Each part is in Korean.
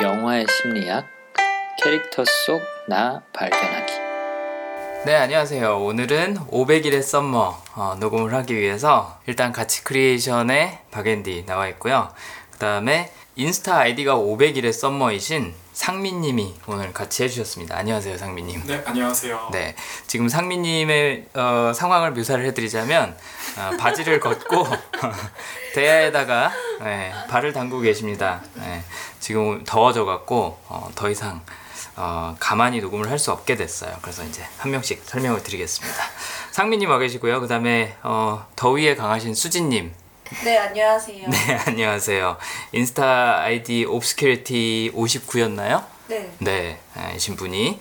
영화의 심리학, 캐릭터 속 나 발견하기. 네, 안녕하세요. 오늘은 500일의 썸머 녹음을 하기 위해서 일단 같이 크리에이션의 박앤디 나와 있고요. 그 다음에 인스타 아이디가 500일의 썸머이신 상민님이 오늘 같이 해주셨습니다. 안녕하세요, 상민님. 네, 안녕하세요. 네, 지금 상민님의 상황을 묘사를 해드리자면 바지를 걷고 대야에다가 발을 담그고 계십니다. 네, 지금 더워져갖고 더 이상 가만히 녹음을 할 수 없게 됐어요. 그래서 이제 한 명씩 설명을 드리겠습니다. 상민님 와 계시고요. 그 다음에 더위에 강하신 수진님. 네, 안녕하세요. 네, 안녕하세요. 인스타 아이디 옵스큐리티 59였나요? 네. 네, 이신 분이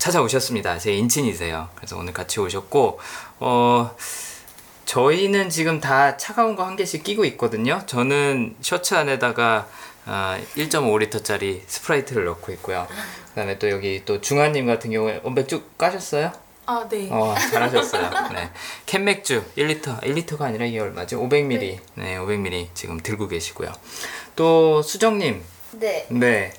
찾아오셨습니다. 제 인친이세요. 그래서 오늘 같이 오셨고 저희는 지금 다 차가운 거 한 개씩 끼고 있거든요. 저는 셔츠 안에다가 1.5리터짜리 스프라이트를 넣고 있고요. 그 다음에 또 여기 또 중환님 같은 경우에 맥주 까셨어요? 아, 네. 잘하셨어요. 네. 캔맥주 1리터, 1리터가 아니라 이게 얼마죠? 500ml. 네. 네, 500ml 지금 들고 계시고요. 또 수정님. 네. 네.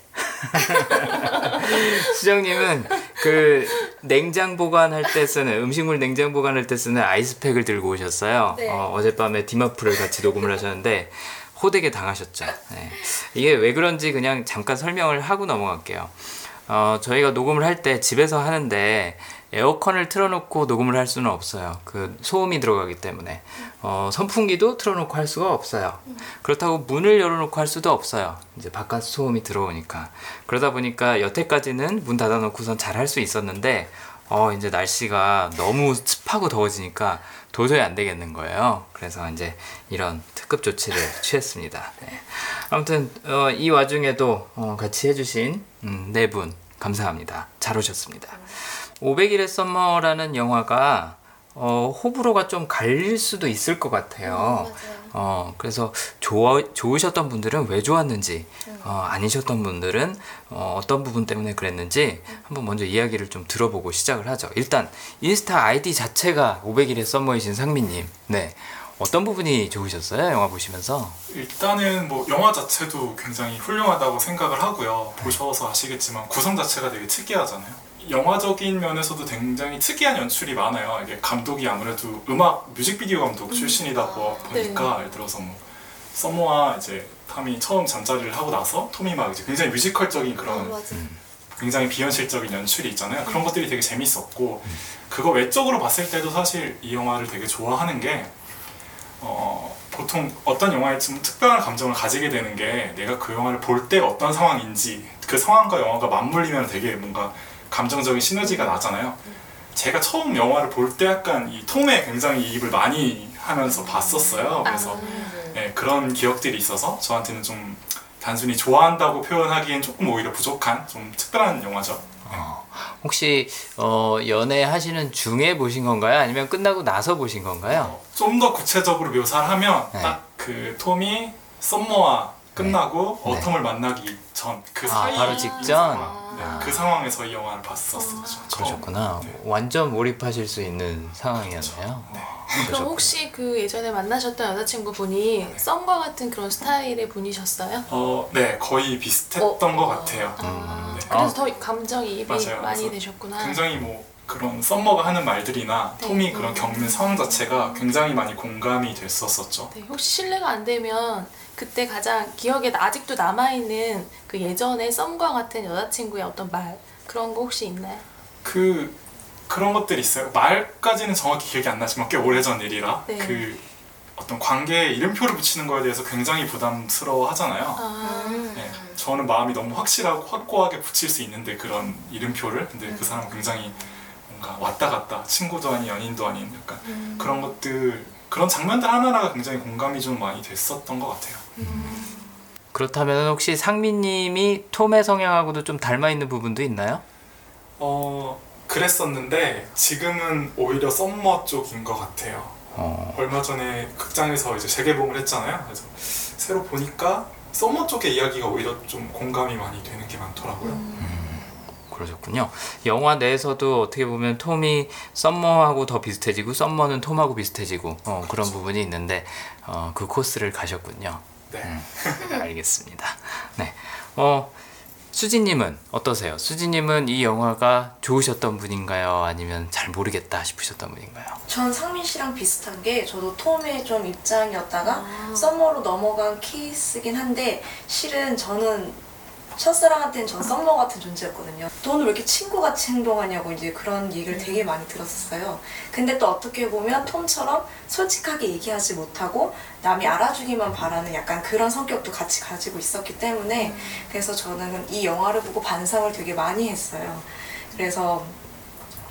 수정님은 그 냉장 보관할 때 쓰는 음식물 냉장 보관할 때 쓰는 아이스팩을 들고 오셨어요. 네. 어젯밤에 디마프를 같이 녹음을 하셨는데 호되게 당하셨죠. 네. 이게 왜 그런지 그냥 잠깐 설명을 하고 넘어갈게요. 저희가 녹음을 할 때 집에서 하는데 에어컨을 틀어놓고 녹음을 할 수는 없어요. 그 소음이 들어가기 때문에 선풍기도 틀어놓고 할 수가 없어요. 그렇다고 문을 열어놓고 할 수도 없어요. 이제 바깥 소음이 들어오니까. 그러다 보니까 여태까지는 문 닫아놓고선 잘 할 수 있었는데 이제 날씨가 너무 습하고 더워지니까 도저히 안 되겠는 거예요. 그래서 이제 이런 특급 조치를 취했습니다. 네. 아무튼 이 와중에도 같이 해주신 네 분 감사합니다. 잘 오셨습니다. 500일의 썸머라는 영화가 호불호가 좀 갈릴 수도 있을 것 같아요. 그래서 좋으셨던 분들은 왜 좋았는지 아니셨던 분들은 어떤 부분 때문에 그랬는지 한번 먼저 이야기를 좀 들어보고 시작을 하죠. 일단 인스타 아이디 자체가 500일의 썸머이신 상민님, 네, 어떤 부분이 좋으셨어요? 영화 보시면서? 일단은 뭐 영화 자체도 굉장히 훌륭하다고 생각을 하고요. 보셔서 아시겠지만 구성 자체가 되게 특이하잖아요. 영화적인 면에서도 굉장히 특이한 연출이 많아요. 이게 감독이 아무래도 음악 뮤직비디오 감독 출신이다 보니까, 네. 예를 들어서 뭐 썸머와 이제 탐이 처음 잠자리를 하고 나서 톰이 막 이제 굉장히 뮤지컬적인 그런 굉장히 비현실적인 연출이 있잖아요. 그런 것들이 되게 재밌었고, 그거 외적으로 봤을 때도 사실 이 영화를 되게 좋아하는 게 보통 어떤 영화에 좀 특별한 감정을 가지게 되는 게 내가 그 영화를 볼 때 어떤 상황인지 그 상황과 영화가 맞물리면 되게 뭔가 감정적인 시너지가 나잖아요. 제가 처음 영화를 볼 때 약간 이 톰에 굉장히 이입을 많이 하면서 봤었어요. 그래서 네, 그런 기억들이 있어서 저한테는 좀 단순히 좋아한다고 표현하기엔 조금 오히려 부족한 좀 특별한 영화죠. 혹시 연애하시는 중에 보신 건가요? 아니면 끝나고 나서 보신 건가요? 좀 더 구체적으로 묘사를 하면, 네. 딱 그 톰이 썸머와 끝나고 어텀을 만나기 전 그 사이 바로 직전? 네, 그 상황에서 이 영화를 봤었었죠. 그러셨구나. 네. 완전 몰입하실 수 있는 상황이었나요? 네. 그럼 혹시 그 예전에 만나셨던 여자친구분이, 네. 썸과 같은 그런 스타일의 분이셨어요? 네, 거의 비슷했던 것 같아요. 네. 그래서 더 감정이입이 많이 되셨구나. 굉장히 뭐 그런 썸머가 하는 말들이나, 네. 톰이 그런 겪는 상황 자체가 굉장히 많이 공감이 됐었었죠. 네, 혹시 실례가 안 되면 그때 가장 기억에 아직도 남아있는 그 예전의 썸과 같은 여자친구의 어떤 말, 그런 거 혹시 있나요? 그런 것들이 있어요. 말까지는 정확히 기억이 안 나지만 꽤 오래전 일이라, 네. 그 어떤 관계에 이름표를 붙이는 거에 대해서 굉장히 부담스러워 하잖아요. 네, 저는 마음이 너무 확실하고 확고하게 붙일 수 있는데 그런 이름표를, 근데 그 사람은 굉장히 뭔가 왔다 갔다, 친구도 아닌 연인도 아닌 약간 그런 것들, 그런 장면들 하나하나가 굉장히 공감이 좀 많이 됐었던 것 같아요. 그렇다면 혹시 상민님이 톰의 성향하고도 좀 닮아있는 부분도 있나요? 그랬었는데 지금은 오히려 썸머 쪽인 것 같아요. 얼마 전에 극장에서 이제 재개봉을 했잖아요. 그래서 새로 보니까 썸머 쪽의 이야기가 오히려 좀 공감이 많이 되는 게 많더라고요. 그러셨군요. 영화 내에서도 어떻게 보면 톰이 썸머하고 더 비슷해지고 썸머는 톰하고 비슷해지고 그런 부분이 있는데 그 코스를 가셨군요. 네. 알겠습니다. 네. 수지님은 어떠세요? 수지님은 이 영화가 좋으셨던 분인가요? 아니면 잘 모르겠다 싶으셨던 분인가요? 전 상민 씨랑 비슷한 게 저도 톰의 좀 입장이었다가 썸머로 넘어간 케이스긴 한데 실은 저는 첫사랑한테는 전 썸머 같은 존재였거든요. 너는 왜 이렇게 친구같이 행동하냐고 이제 그런 얘기를 되게 많이 들었었어요. 근데 또 어떻게 보면 톰처럼 솔직하게 얘기하지 못하고 남이 알아주기만 바라는 약간 그런 성격도 같이 가지고 있었기 때문에 그래서 저는 이 영화를 보고 반성을 되게 많이 했어요. 그래서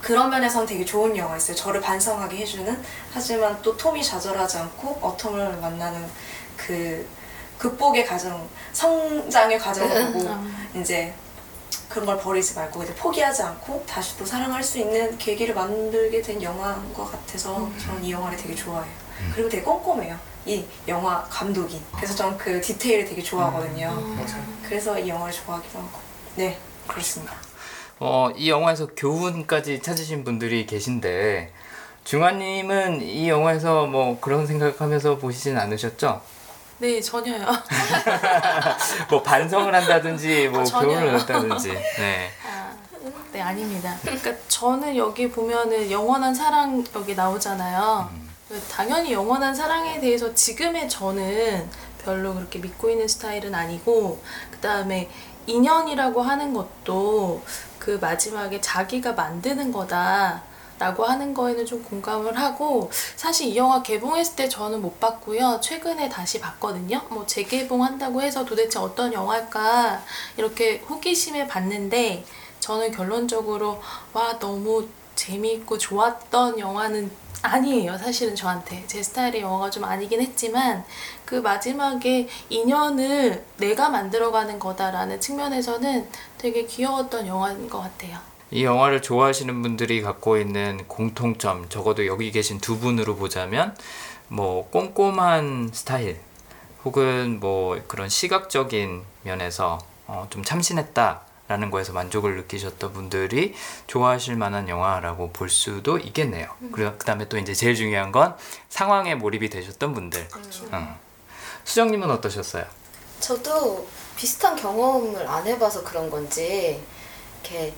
그런 면에서는 되게 좋은 영화였어요. 저를 반성하게 해주는. 하지만 또 톰이 좌절하지 않고 어텀을 만나는 그 극복의 과정, 성장의 과정을 보고 이제 그런 걸 버리지 말고 이제 포기하지 않고 다시 또 사랑할 수 있는 계기를 만들게 된 영화인 것 같아서 저는 이 영화를 되게 좋아해요. 그리고 되게 꼼꼼해요, 이 영화 감독이. 그래서 저는 그 디테일을 되게 좋아하거든요. 그래서 이 영화를 좋아하기도 하고. 네, 그렇습니다. 이 영화에서 교훈까지 찾으신 분들이 계신데 중화님은 이 영화에서 뭐 그런 생각하면서 보시진 않으셨죠? 네, 전혀요. 뭐 반성을 한다든지 뭐 교훈을 얻다든지. 네. 네, 아닙니다. 그러니까 저는 여기 보면은 영원한 사랑 여기 나오잖아요. 당연히 영원한 사랑에 대해서 지금의 저는 별로 그렇게 믿고 있는 스타일은 아니고, 그 다음에 인연이라고 하는 것도 그 마지막에 자기가 만드는 거다 라고 하는 거에는 좀 공감을 하고, 사실 이 영화 개봉했을 때 저는 못 봤고요. 최근에 다시 봤거든요. 뭐 재개봉한다고 해서 도대체 어떤 영화일까 이렇게 호기심에 봤는데, 저는 결론적으로 와 너무 재미있고 좋았던 영화는 아니에요. 사실은 저한테 제 스타일의 영화가 좀 아니긴 했지만, 그 마지막에 인연을 내가 만들어가는 거다라는 측면에서는 되게 귀여웠던 영화인 것 같아요. 이 영화를 좋아하시는 분들이 갖고 있는 공통점, 적어도 여기 계신 두 분으로 보자면 뭐 꼼꼼한 스타일 혹은 뭐 그런 시각적인 면에서 좀 참신했다라는 거에서 만족을 느끼셨던 분들이 좋아하실 만한 영화라고 볼 수도 있겠네요. 그리고 그다음에 또 이제 제일 중요한 건 상황에 몰입이 되셨던 분들. 그렇죠. 수정님은 어떠셨어요? 저도 비슷한 경험을 안 해봐서 그런 건지 이렇게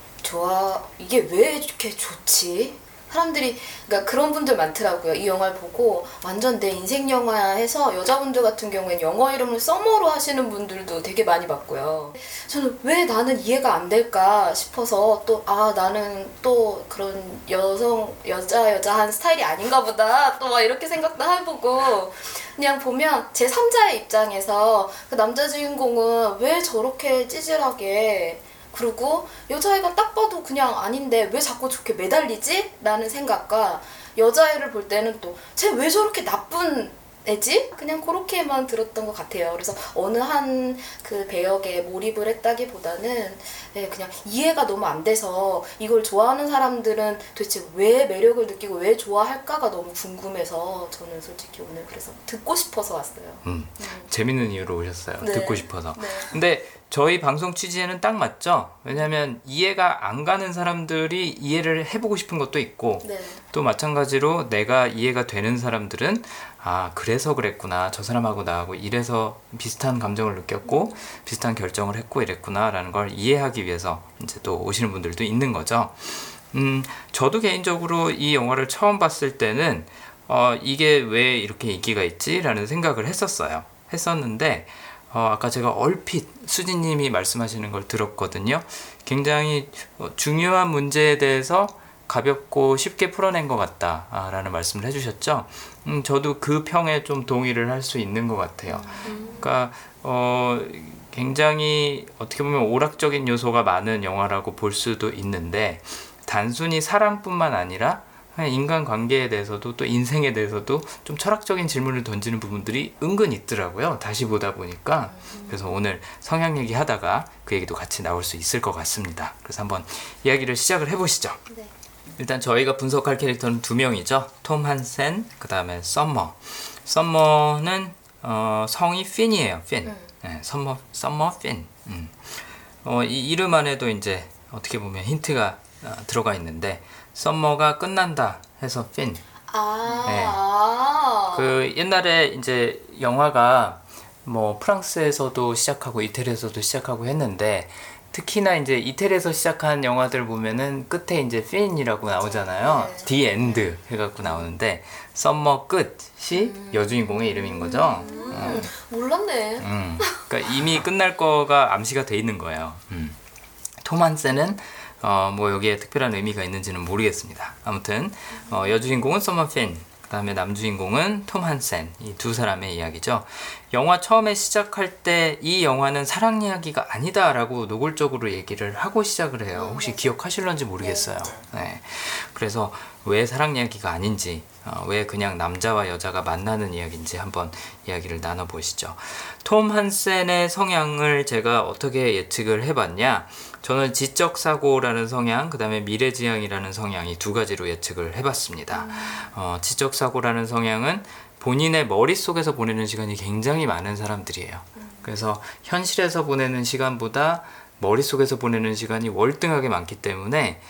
이게 왜 이렇게 좋지? 사람들이, 그러니까 그런 분들 많더라고요. 이 영화를 보고 완전 내 인생 영화야 해서, 여자분들 같은 경우에는 영어 이름을 썸머로 하시는 분들도 되게 많이 봤고요. 저는 왜 나는 이해가 안 될까 싶어서 또 나는 또 그런 여자한 스타일이 아닌가 보다 또 막 이렇게 생각도 해보고, 그냥 보면 제 3자의 입장에서 그 남자 주인공은 왜 저렇게 찌질하게, 그리고 여자애가 딱 봐도 그냥 아닌데 왜 자꾸 저렇게 매달리지? 라는 생각과, 여자애를 볼 때는 또 쟤 왜 저렇게 나쁜 애지? 그냥 그렇게만 들었던 것 같아요. 그래서 어느 한 그 배역에 몰입을 했다기보다는 그냥 이해가 너무 안 돼서, 이걸 좋아하는 사람들은 도대체 왜 매력을 느끼고 왜 좋아할까가 너무 궁금해서 저는 솔직히 오늘 그래서 듣고 싶어서 왔어요. 재밌는 이유로 오셨어요. 네. 듣고 싶어서. 네. 근데 저희 방송 취지에는 딱 맞죠? 왜냐하면 이해가 안 가는 사람들이 이해를 해보고 싶은 것도 있고, 네. 또 마찬가지로 내가 이해가 되는 사람들은 아 그래서 그랬구나, 저 사람하고 나하고 이래서 비슷한 감정을 느꼈고 비슷한 결정을 했고 이랬구나 라는 걸 이해하기 위해서 이제 또 오시는 분들도 있는 거죠. 저도 개인적으로 이 영화를 처음 봤을 때는 이게 왜 이렇게 인기가 있지? 라는 생각을 했었는데 아까 제가 얼핏 수지님이 말씀하시는 걸 들었거든요. 굉장히 중요한 문제에 대해서 가볍고 쉽게 풀어낸 것 같다라는 말씀을 해주셨죠. 저도 그 평에 좀 동의를 할 수 있는 것 같아요. 그러니까 굉장히 어떻게 보면 오락적인 요소가 많은 영화라고 볼 수도 있는데, 단순히 사랑뿐만 아니라 인간관계에 대해서도 또 인생에 대해서도 좀 철학적인 질문을 던지는 부분들이 은근 있더라고요, 다시 보다 보니까. 그래서 오늘 성향 얘기하다가 그 얘기도 같이 나올 수 있을 것 같습니다. 그래서 한번 이야기를 시작을 해보시죠. 네. 일단 저희가 분석할 캐릭터는 두 명이죠. 톰 한센, 그 다음에 썸머. 썸머는 성이 핀이에요. 핀. 네, 썸머 핀. 이 이름 안에도 이제 어떻게 보면 힌트가 들어가 있는데, 썸머가 끝난다 해서 핀. 네. 그 옛날에 이제 영화가 뭐 프랑스에서도 시작하고 이태리에서도 시작하고 했는데, 특히나 이제 이태리에서 시작한 영화들 보면은 끝에 이제 핀이라고 나오잖아요. 네. The End 해갖고 나오는데 썸머 끝이 여주인공의 이름인 거죠. 몰랐네. 그러니까 이미 끝날 거가 암시가 돼 있는 거예요. 톰 한센은 뭐 여기에 특별한 의미가 있는지는 모르겠습니다. 아무튼 여주인공은 서머 핀, 그 다음에 남주인공은 톰 한센, 이 두 사람의 이야기죠. 영화 처음에 시작할 때 이 영화는 사랑 이야기가 아니다 라고 노골적으로 얘기를 하고 시작을 해요. 혹시 기억하실런지 모르겠어요. 네. 그래서 왜 사랑 이야기가 아닌지, 왜 그냥 남자와 여자가 만나는 이야기인지 한번 이야기를 나눠보시죠. 톰 한센의 성향을 제가 어떻게 예측을 해봤냐, 저는 지적사고라는 성향, 그 다음에 미래지향이라는 성향, 이 두 가지로 예측을 해봤습니다. 지적사고라는 성향은 본인의 머릿속에서 보내는 시간이 굉장히 많은 사람들이에요. 그래서 현실에서 보내는 시간보다 머릿속에서 보내는 시간이 월등하게 많기 때문에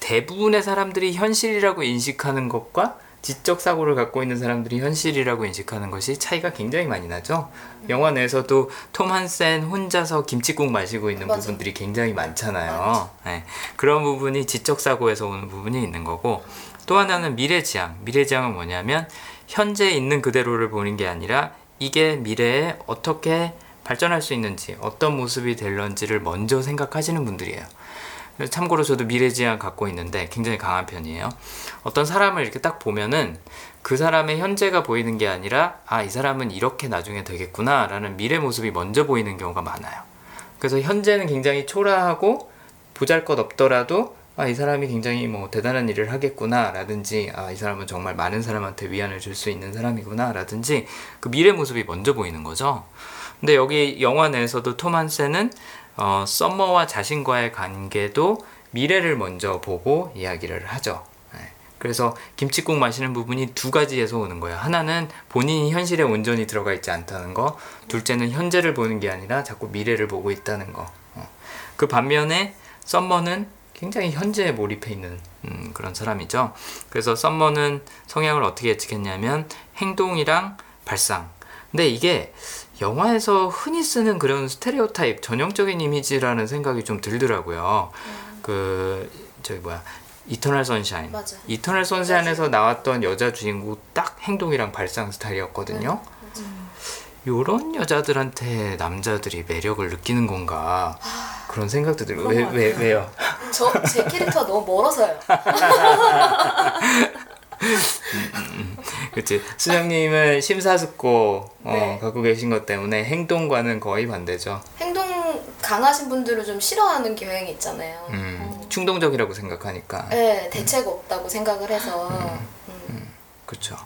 대부분의 사람들이 현실이라고 인식하는 것과 지적사고를 갖고 있는 사람들이 현실이라고 인식하는 것이 차이가 굉장히 많이 나죠. 영화 내에서도 톰 한센 혼자서 김칫국 마시고 있는 맞아. 부분들이 굉장히 많잖아요. 네. 그런 부분이 지적사고에서 오는 부분이 있는 거고, 또 하나는 미래지향. 미래지향은 뭐냐면 현재에 있는 그대로를 보는 게 아니라 이게 미래에 어떻게 발전할 수 있는지, 어떤 모습이 될런지를 먼저 생각하시는 분들이에요. 참고로 저도 미래지향 갖고 있는데 굉장히 강한 편이에요. 어떤 사람을 이렇게 딱 보면은 그 사람의 현재가 보이는 게 아니라 아, 이 사람은 이렇게 나중에 되겠구나 라는 미래 모습이 먼저 보이는 경우가 많아요. 그래서 현재는 굉장히 초라하고 보잘것없더라도 아, 이 사람이 굉장히 뭐 대단한 일을 하겠구나 라든지, 아, 이 사람은 정말 많은 사람한테 위안을 줄 수 있는 사람이구나 라든지, 그 미래 모습이 먼저 보이는 거죠. 근데 여기 영화 내에서도 톰 한센은 썸머와 자신과의 관계도 미래를 먼저 보고 이야기를 하죠. 네. 그래서 김칫국 마시는 부분이 두 가지에서 오는 거예요. 하나는 본인이 현실에 온전히 들어가 있지 않다는 거, 둘째는 현재를 보는 게 아니라 자꾸 미래를 보고 있다는 거. 그 반면에 썸머는 굉장히 현재에 몰입해 있는 그런 사람이죠. 그래서 썸머는 성향을 어떻게 예측했냐면 행동이랑 발상. 근데 이게 영화에서 흔히 쓰는 그런 스테레오타입, 전형적인 이미지라는 생각이 좀 들더라고요. 이터널 선샤인. 맞아. 이터널 선샤인에서 맞아. 나왔던 여자 주인공 딱 행동이랑 발상 스타일이었거든요. 요런 여자들한테 남자들이 매력을 느끼는 건가 그런 생각도 들고. 왜요? 제 캐릭터가 너무 멀어서요. 그치. 수정님은 심사숙고 네. 갖고 계신 것 때문에 행동과는 거의 반대죠. 행동 강하신 분들을 좀 싫어하는 경향이 있잖아요. 충동적이라고 생각하니까. 네, 대책 없다고 생각을 해서. 그렇죠.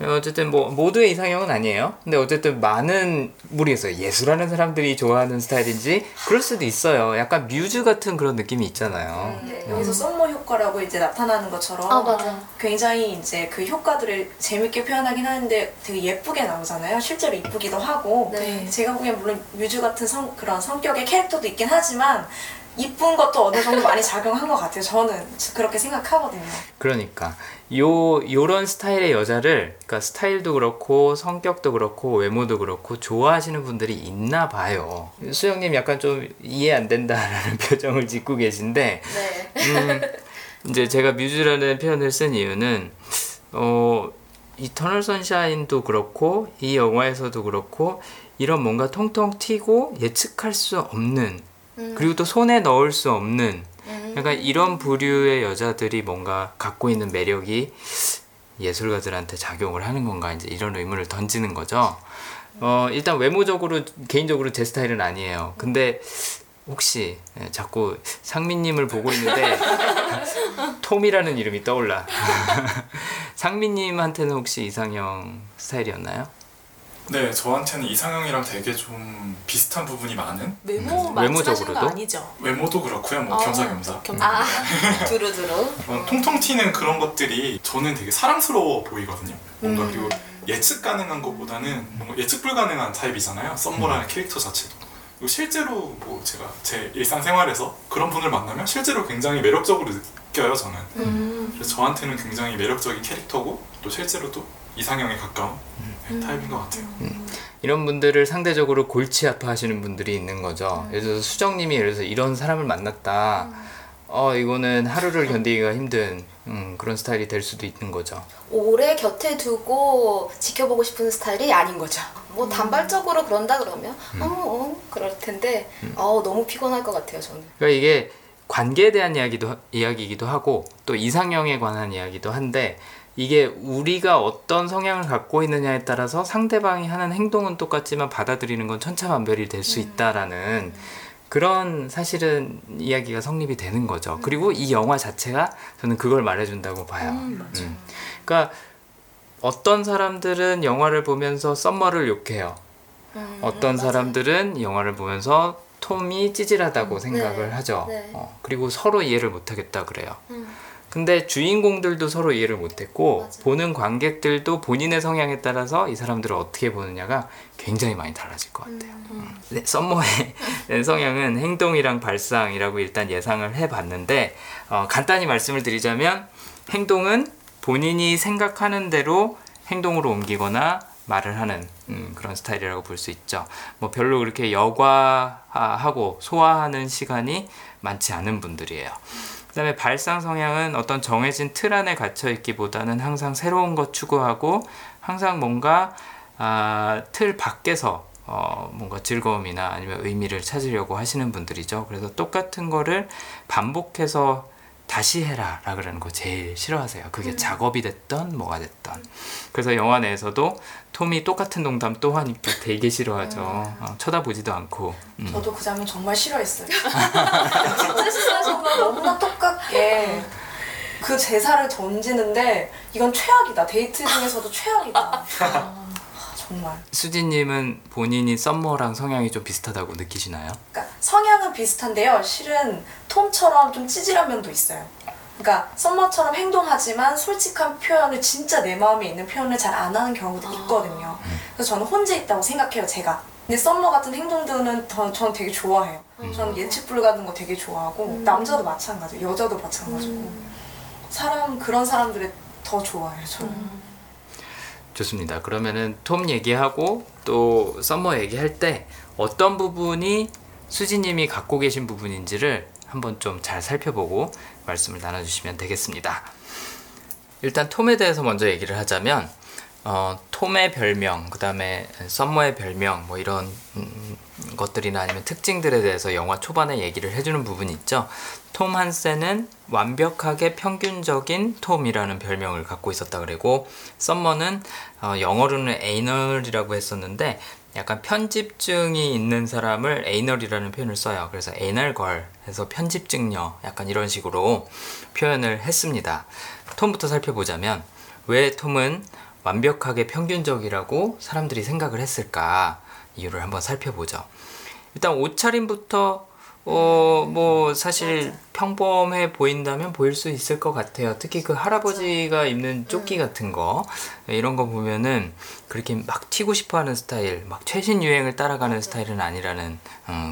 어쨌든 뭐 모두의 이상형은 아니에요. 근데 어쨌든 많은, 모르겠어요. 예술하는 사람들이 좋아하는 스타일인지 그럴 수도 있어요. 약간 뮤즈 같은 그런 느낌이 있잖아요. 네, 여기서 썸머 효과라고 이제 나타나는 것처럼 맞아. 굉장히 이제 그 효과들을 재밌게 표현하긴 하는데 되게 예쁘게 나오잖아요. 실제로 이쁘기도 하고. 네. 제가 보기엔 물론 뮤즈 같은 그런 성격의 캐릭터도 있긴 하지만 이쁜 것도 어느 정도 많이 작용한 것 같아요. 저는 그렇게 생각하거든요. 그러니까 요런 스타일의 여자를, 그러니까 스타일도 그렇고 성격도 그렇고 외모도 그렇고 좋아하시는 분들이 있나 봐요. 수영님 약간 좀 이해 안 된다라는 표정을 짓고 계신데 네. 이제 제가 뮤즈라는 표현을 쓴 이유는 이터널 선샤인도 그렇고 이 영화에서도 그렇고 이런 뭔가 통통 튀고 예측할 수 없는, 그리고 또 손에 넣을 수 없는 약간 이런 부류의 여자들이 뭔가 갖고 있는 매력이 예술가들한테 작용을 하는 건가, 이제 이런 의문을 던지는 거죠. 일단 외모적으로 개인적으로 제 스타일은 아니에요. 근데 혹시 자꾸 상민님을 보고 있는데 톰이라는 이름이 떠올라. 상민님한테는 혹시 이상형 스타일이었나요? 네, 저한테는 이상형이랑 되게 좀 비슷한 부분이 많은? 외모적으로도? 아니죠. 외모도 그렇고요. 뭐 겸사겸사. 두루두루. 통통 튀는 그런 것들이 저는 되게 사랑스러워 보이거든요. 뭔가 그리고 예측 가능한 것보다는 뭔가 예측 불가능한 타입이잖아요. 썸머라는 캐릭터 자체도. 그리고 실제로 뭐 제가 제 일상생활에서 그런 분을 만나면 실제로 굉장히 매력적으로 느껴요, 저는. 그래서 저한테는 굉장히 매력적인 캐릭터고 또 실제로도 이상형에 가까운 타입인 것 같아요. 이런 분들을 상대적으로 골치 아파하시는 분들이 있는 거죠. 예를 들어서 수정님이 예를 들어서 이런 사람을 만났다. 이거는 하루를 견디기가 힘든 그런 스타일이 될 수도 있는 거죠. 오래 곁에 두고 지켜보고 싶은 스타일이 아닌 거죠. 뭐 단발적으로 그런다 그러면 그럴 텐데 너무 피곤할 것 같아요, 저는. 그러니까 이게 관계에 대한 이야기이기도 하고 또 이상형에 관한 이야기도 한데 이게 우리가 어떤 성향을 갖고 있느냐에 따라서 상대방이 하는 행동은 똑같지만 받아들이는 건 천차만별이 될 수 있다라는 그런 사실은 이야기가 성립이 되는 거죠. 그리고 이 영화 자체가 저는 그걸 말해준다고 봐요. 그러니까 어떤 사람들은 영화를 보면서 썸머를 욕해요. 어떤 사람들은 영화를 보면서 톰이 찌질하다고 생각을 하죠. 네. 그리고 서로 이해를 못하겠다 그래요. 근데 주인공들도 서로 이해를 못했고 보는 관객들도 본인의 성향에 따라서 이 사람들을 어떻게 보느냐가 굉장히 많이 달라질 것 같아요. 네, 썸머의 성향은 행동이랑 발상이라고 일단 예상을 해봤는데 간단히 말씀을 드리자면 행동은 본인이 생각하는 대로 행동으로 옮기거나 말을 하는 그런 스타일이라고 볼 수 있죠. 뭐 별로 그렇게 여과하고 소화하는 시간이 많지 않은 분들이에요. 그 다음에 발상 성향은 어떤 정해진 틀 안에 갇혀있기보다는 항상 새로운 것 추구하고 항상 뭔가 틀 밖에서 뭔가 즐거움이나 아니면 의미를 찾으려고 하시는 분들이죠. 그래서 똑같은 거를 반복해서 다시 해라 라 그러는 거 제일 싫어하세요. 그게 작업이 됐던 뭐가 됐던. 그래서 영화 내에서도 톰이 똑같은 농담 또 하니까 되게 싫어하죠. 쳐다보지도 않고. 저도 그 장면 정말 싫어했어요. 진짜 싫어해서 너무나 똑같게 그 제사를 던지는데 이건 최악이다. 데이트 중에서도 최악이다. 정말. 수진님은 본인이 썸머랑 성향이 좀 비슷하다고 느끼시나요? 그러니까 성향은 비슷한데요. 실은 톰처럼 좀 찌질한 면도 있어요. 그러니까 썸머처럼 행동하지만 솔직한 표현을 진짜 내 마음에 있는 표현을 잘 안 하는 경우도 있거든요. 그래서 저는 혼자 있다고 생각해요, 제가. 근데 썸머 같은 행동들은 저는 되게 좋아해요. 저는 예측 불가능한 거 되게 좋아하고 남자도 마찬가지고 여자도 마찬가지고 그런 사람들을 더 좋아해요, 저는. 좋습니다. 그러면은 톰 얘기하고 또 썸머 얘기할 때 어떤 부분이 수지님이 갖고 계신 부분인지를 한번 좀 잘 살펴보고 말씀을 나눠주시면 되겠습니다. 일단 톰에 대해서 먼저 얘기를 하자면 톰의 별명, 그 다음에 썸머의 별명 뭐 이런 것들이나 아니면 특징들에 대해서 영화 초반에 얘기를 해주는 부분이 있죠. 톰 한센은 완벽하게 평균적인 톰이라는 별명을 갖고 있었다 그러고 썸머는 영어로는 애널이라고 했었는데 약간 편집증이 있는 사람을 애널이라는 표현을 써요. 그래서 애널걸 해서 편집증녀 약간 이런 식으로 표현을 했습니다. 톰부터 살펴보자면 왜 톰은 완벽하게 평균적이라고 사람들이 생각을 했을까 이유를 한번 살펴보죠. 일단 옷차림부터 뭐 사실 맞아. 평범해 보인다면 보일 수 있을 것 같아요. 특히 그 할아버지가 입는 조끼 같은 거 이런 거 보면은 그렇게 막 튀고 싶어하는 스타일, 막 최신 유행을 따라가는 스타일은 아니라는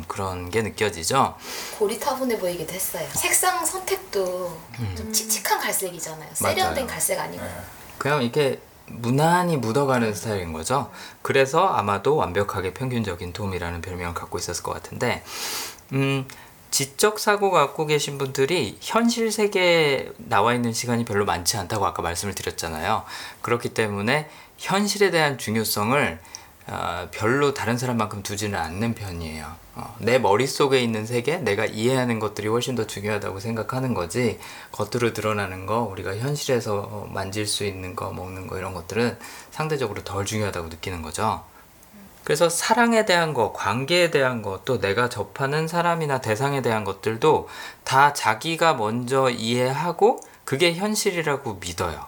그런 게 느껴지죠. 고리타분해 보이기도 했어요. 색상 선택도 좀 칙칙한 갈색이잖아요. 세련된 맞아요. 갈색 아니고 그냥 이렇게 무난히 묻어가는 스타일인 거죠. 그래서 아마도 완벽하게 평균적인 톰이라는 별명을 갖고 있었을 것 같은데 지적 사고 갖고 계신 분들이 현실 세계에 나와 있는 시간이 별로 많지 않다고 아까 말씀을 드렸잖아요. 그렇기 때문에 현실에 대한 중요성을 별로 다른 사람만큼 두지는 않는 편이에요. 내 머릿속에 있는 세계, 내가 이해하는 것들이 훨씬 더 중요하다고 생각하는 거지 겉으로 드러나는 거, 우리가 현실에서 만질 수 있는 거, 먹는 거 이런 것들은 상대적으로 덜 중요하다고 느끼는 거죠. 그래서 사랑에 대한 거, 관계에 대한 거, 또 내가 접하는 사람이나 대상에 대한 것들도 다 자기가 먼저 이해하고 그게 현실이라고 믿어요.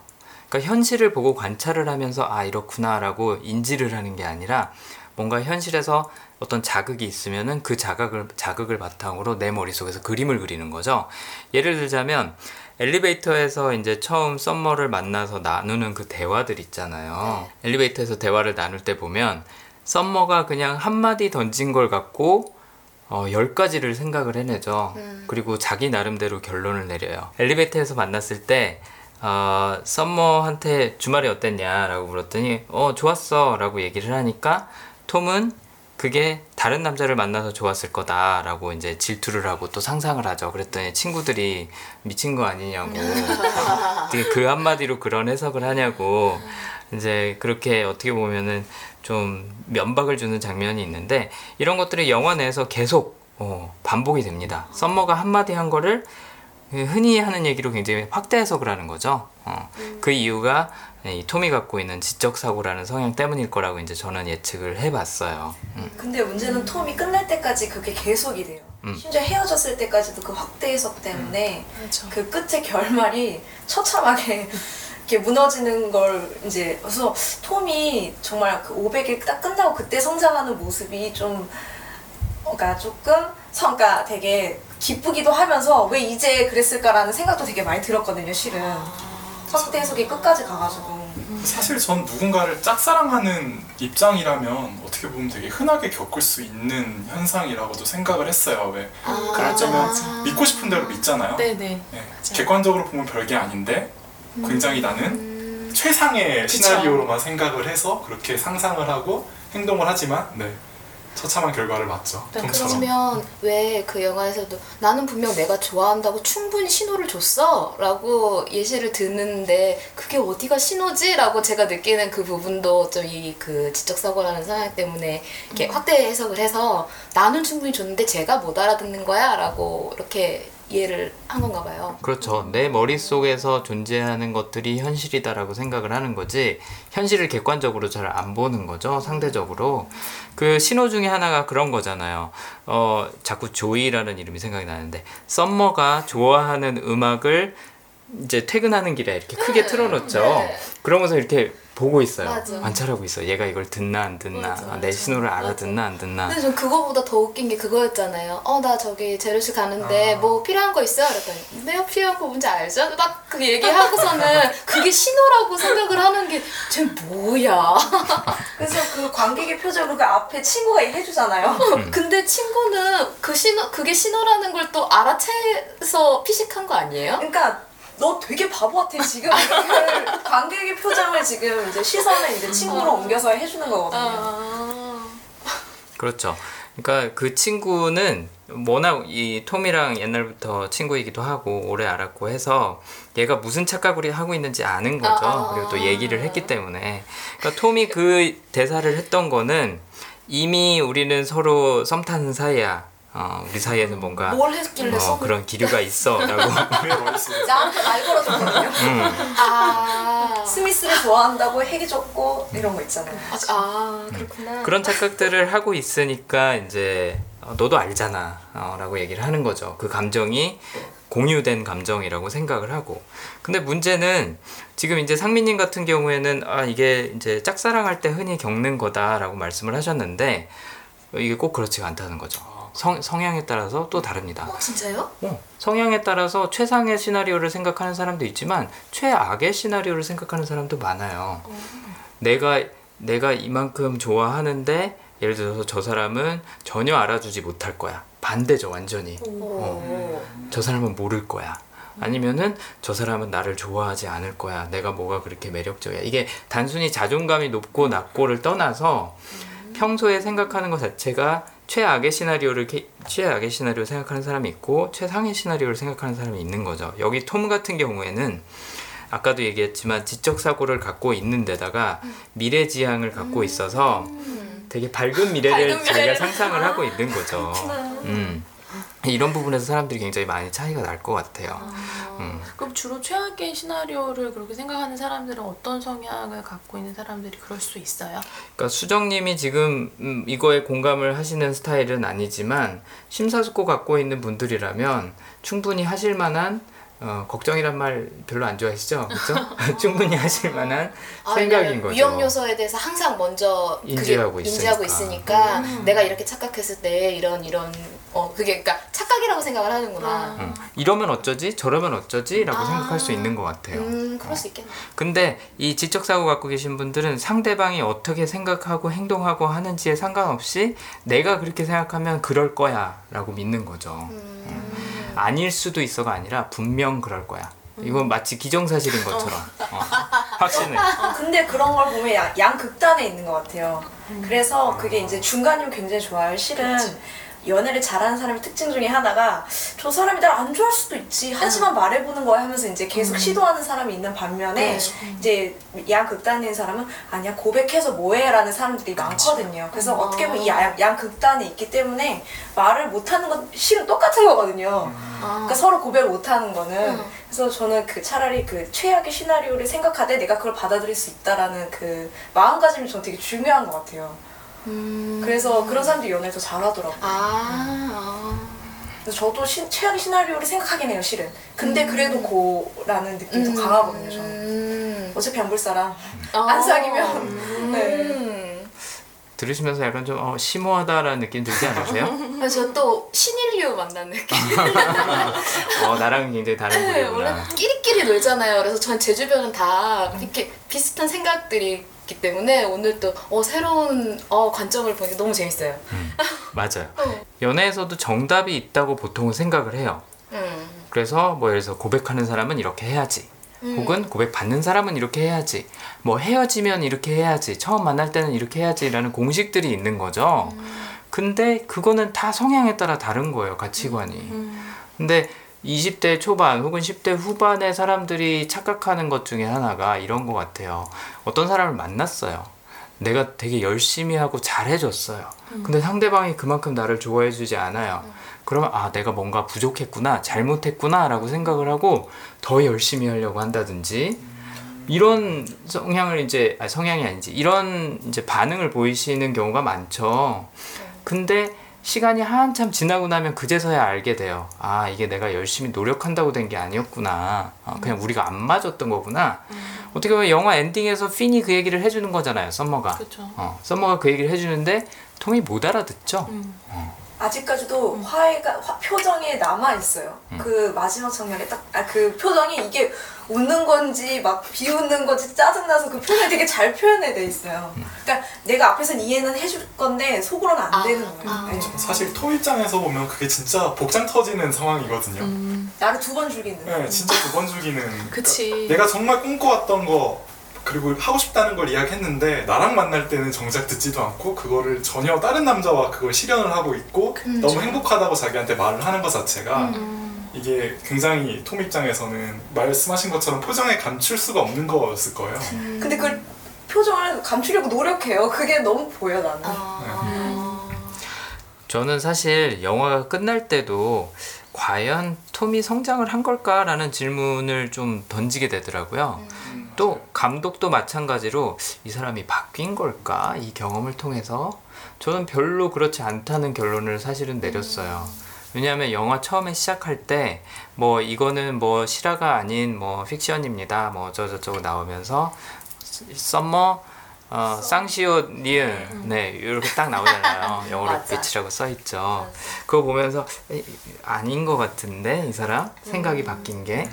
그러니까 현실을 보고 관찰을 하면서 아 이렇구나 라고 인지를 하는 게 아니라 뭔가 현실에서 어떤 자극이 있으면은 그 자극을 바탕으로 내 머릿속에서 그림을 그리는 거죠. 예를 들자면 엘리베이터에서 이제 처음 썸머를 만나서 나누는 그 대화들 있잖아요. 엘리베이터에서 대화를 나눌 때 보면 썸머가 그냥 한마디 던진 걸 갖고 10가지를 생각을 해내죠. 그리고 자기 나름대로 결론을 내려요. 엘리베이터에서 만났을 때 썸머한테 주말이 어땠냐 라고 물었더니 좋았어 라고 얘기를 하니까 톰은 그게 다른 남자를 만나서 좋았을 거다라고 이제 질투를 하고 또 상상을 하죠. 그랬더니 친구들이 미친 거 아니냐고 그 한마디로 그런 해석을 하냐고 이제 그렇게 어떻게 보면은 좀 면박을 주는 장면이 있는데, 이런 것들이 영화 내에서 계속 반복이 됩니다. 썸머가 한마디 한 거를 흔히 하는 얘기로 굉장히 확대 해석을 하는 거죠. 그 이유가 이 톰이 갖고 있는 지적사고라는 성향 때문일 거라고 이제 저는 예측을 해봤어요. 근데 문제는 톰이 끝날 때까지 그게 계속이 돼요. 심지어 헤어졌을 때까지도 그 확대 해석 때문에 그 끝의 결말이 처참하게 이렇게 무너지는 걸 이제, 그래서 톰이 정말 그 500일 딱 끝나고 그때 성장하는 모습이 좀 그러니까 되게 기쁘기도 하면서 왜 이제 그랬을까라는 생각도 되게 많이 들었거든요, 실은. 확대 해석이 끝까지 가가지고. 사실 전 누군가를 짝사랑하는 입장이라면 어떻게 보면 되게 흔하게 겪을 수 있는 현상이라고도 생각을 했어요. 왜? 그럴때면 믿고 싶은 대로 믿잖아요. 네네. 네. 객관적으로 보면 별게 아닌데 굉장히 나는 최상의 시나리오로만 생각을 해서 그렇게 상상을 하고 행동을 하지만 처참한 결과를 맞죠. 그러면 왜 그 영화에서도 나는 분명 내가 좋아한다고 충분히 신호를 줬어 라고 예시를 드는데 그게 어디가 신호지? 라고 제가 느끼는 그 부분도 좀 이 그 지적사고라는 성향 때문에 이렇게 확대 해석을 해서 나는 충분히 줬는데 제가 못 알아듣는 거야 라고 이렇게 이해를 한 건가 봐요. 그렇죠. 내 머릿속에서 존재하는 것들이 현실이다라고 생각을 하는 거지 현실을 객관적으로 잘 안 보는 거죠. 상대적으로. 그 신호 중에 하나가 그런 거잖아요. 자꾸 조이라는 이름이 생각이 나는데 썸머가 좋아하는 음악을 이제 퇴근하는 길에 이렇게 크게 틀어놓죠. 그러면서 이렇게 보고 있어요. 관찰하고 있어. 얘가 이걸 듣나 안 듣나, 내 신호를 알아듣나 안 듣나. 근데 전 그거보다 더 웃긴 게 그거였잖아요. 나 저기 재료실 가는데 뭐 필요한 거 있어요? 그랬더니 내가 필요한 거 뭔지 알죠? 딱 그 얘기하고서는 그게 신호라고 생각을 하는 게 쟤 뭐야. 그래서 그 관객의 표정으로 그 앞에 친구가 얘기해주잖아요. 근데 친구는 그 신호, 그게 신호라는 걸 또 알아채서 피식한 거 아니에요? 그러니까 너 되게 바보 같아 지금. 관객의 표정을 지금 이제 시선을 이제 친구로 옮겨서 해주는 거거든요. 그렇죠. 그러니까 그 친구는 워낙 이 톰이랑 옛날부터 친구이기도 하고 오래 알았고 해서 얘가 무슨 착각을 하고 있는지 아는 거죠. 그리고 또 얘기를 했기 때문에. 그러니까 톰이 그 대사를 했던 거는 이미 우리는 서로 썸 타는 사이야. 우리 사이에는 뭔가 뭘 했길래 그런 기류가 있어라고 나한테 말 걸어줬거든요. 스미스를 좋아한다고 해줬고 이런 거 있잖아요. 그렇구나. 그런 착각들을 하고 있으니까 이제 너도 알잖아 라고 얘기를 하는 거죠. 그 감정이 공유된 감정이라고 생각을 하고. 근데 문제는 지금 이제 상민님 같은 경우에는 이게 이제 짝사랑할 때 흔히 겪는 거다라고 말씀을 하셨는데 이게 꼭 그렇지가 않다는 거죠. 성향에 따라서 또 다릅니다. 진짜요? 성향에 따라서 최상의 시나리오를 생각하는 사람도 있지만 최악의 시나리오를 생각하는 사람도 많아요. 내가 이만큼 좋아하는데 예를 들어서 저 사람은 전혀 알아주지 못할 거야. 반대죠, 완전히. 저 사람은 모를 거야. 아니면은 저 사람은 나를 좋아하지 않을 거야. 내가 뭐가 그렇게 매력적이야. 이게 단순히 자존감이 높고 낮고를 떠나서 평소에 생각하는 것 자체가 최악의 시나리오를 생각하는 사람이 있고 최상의 시나리오를 생각하는 사람이 있는 거죠. 여기 톰 같은 경우에는 아까도 얘기했지만 지적사고를 갖고 있는 데다가 미래지향을 갖고 있어서 되게 밝은 미래를 자기가 상상을 하고 있는 거죠. 이런 부분에서 사람들이 굉장히 많이 차이가 날 것 같아요. 그럼 주로 최악의 시나리오를 그렇게 생각하는 사람들은 어떤 성향을 갖고 있는 사람들이 그럴 수 있어요? 그러니까 수정님이 지금 이거에 공감을 하시는 스타일은 아니지만 심사숙고 갖고 있는 분들이라면 충분히 하실 만한 걱정이란 말 별로 안 좋아하시죠? 그렇죠? 충분히 하실 만한 생각인 거죠. 위험 요소에 대해서 항상 먼저 인지하고 있으니까 내가 이렇게 착각했을 때 이런 그게 그러니까 착각이라고 생각을 하는구나. 이러면 어쩌지? 저러면 어쩌지? 라고 생각할 수 있는 것 같아요. 그럴 수 있겠네. 근데 이 지적사고 갖고 계신 분들은 상대방이 어떻게 생각하고 행동하고 하는지에 상관없이 내가 그렇게 생각하면 그럴 거야 라고 믿는 거죠. 아닐 수도 있어가 아니라 분명 그럴 거야. 이건 마치 기정사실인 것처럼. 확신해. 근데 그런 걸 보면 양 극단에 있는 것 같아요. 그래서 그게 이제 중간이면 굉장히 좋아요. 실은 그치. 연애를 잘하는 사람의 특징 중에 하나가 저 사람이 날 안 좋아할 수도 있지 하지만 말해보는 거야 하면서 이제 계속 시도하는 사람이 있는 반면에 이제 양 극단인 사람은 아니야 고백해서 뭐해 라는 사람들이 많거든요. 그래서 어떻게 보면 이 양 극단이 있기 때문에 말을 못하는 건 실은 똑같은 거거든요. 그러니까 서로 고백을 못하는 거는 그래서 저는 그 차라리 그 최악의 시나리오를 생각하되 내가 그걸 받아들일 수 있다라는 그 마음가짐이 저는 되게 중요한 것 같아요. 그래서 그런 사람들이 연애를 더 잘하더라고요. 그래서 저도 최악의 시나리오를 생각하긴 해요, 실은. 근데 그래도 고라는 느낌이 더 강하거든요, 저는. 어차피 안 볼 사람. 안 사귀면. 네. 들으시면서 약간 좀 심오하다라는 느낌 들지 않으세요? 저 또 신인류 만난 느낌. 나랑 굉장히 다른 분이구나. 원래 끼리끼리 놀잖아요. 그래서 전 제 주변은 다 이렇게 비슷한 생각들이 기 때문에 오늘 또 새로운 관점을 보니까 너무 재밌어요. 맞아요. 연애에서도 정답이 있다고 보통은 생각을 해요. 그래서 예를 들어서 고백하는 사람은 이렇게 해야지. 혹은 고백받는 사람은 이렇게 해야지. 헤어지면 이렇게 해야지. 처음 만날 때는 이렇게 해야지 라는 공식들이 있는 거죠. 근데 그거는 다 성향에 따라 다른 거예요. 가치관이. 근데 20대 초반 혹은 10대 후반의 사람들이 착각하는 것 중에 하나가 이런 것 같아요. 어떤 사람을 만났어요. 내가 되게 열심히 하고 잘해줬어요. 근데 상대방이 그만큼 나를 좋아해주지 않아요. 그러면 내가 뭔가 부족했구나, 잘못했구나 라고 생각을 하고 더 열심히 하려고 한다든지 이런 성향을 이제 성향이 아니지 이런 이제 반응을 보이시는 경우가 많죠. 근데 시간이 한참 지나고 나면 그제서야 알게 돼요. 이게 내가 열심히 노력한다고 된 게 아니었구나. 그냥 우리가 안 맞았던 거구나. 어떻게 보면 영화 엔딩에서 핀이 그 얘기를 해주는 거잖아요. 썸머가. 그쵸. 썸머가 그 얘기를 해주는데 통이 못 알아듣죠. 아직까지도 표정에 남아있어요. 그 마지막 장면에 딱, 그 표정이 이게 웃는 건지 막 비웃는 건지 짜증나서 그 표정이 되게 잘 표현돼 있어요. 그러니까 내가 앞에서는 이해는 해줄 건데 속으로는 안 되는 거예요. 네. 사실 토입장에서 보면 그게 진짜 복장 터지는 상황이거든요. 나를 두 번 죽이는. 네, 진짜 두 번 죽이는. 그치. 그러니까 내가 정말 꿈꿔왔던 거 그리고 하고 싶다는 걸 이야기했는데 나랑 만날 때는 정작 듣지도 않고 그거를 전혀 다른 남자와 그걸 실현을 하고 있고 너무 행복하다고 자기한테 말을 하는 것 자체가 이게 굉장히 톰 입장에서는 말씀하신 것처럼 표정에 감출 수가 없는 거였을 거예요. 근데 그 표정을 감추려고 노력해요. 그게 너무 보여 나는. 저는 사실 영화가 끝날 때도 과연 톰이 성장을 한 걸까라는 질문을 좀 던지게 되더라고요. 또 감독도 마찬가지로 이 사람이 바뀐 걸까? 이 경험을 통해서 저는 별로 그렇지 않다는 결론을 사실은 내렸어요. 왜냐하면 영화 처음에 시작할 때 이거는 실화가 아닌 픽션입니다. 저거 나오면서 썸머 쌍시옷 니은 네 이렇게 딱 나오잖아요. 영어로 빛이라고 써있죠. 그거 보면서 아닌 것 같은데 이 사람 생각이 바뀐 게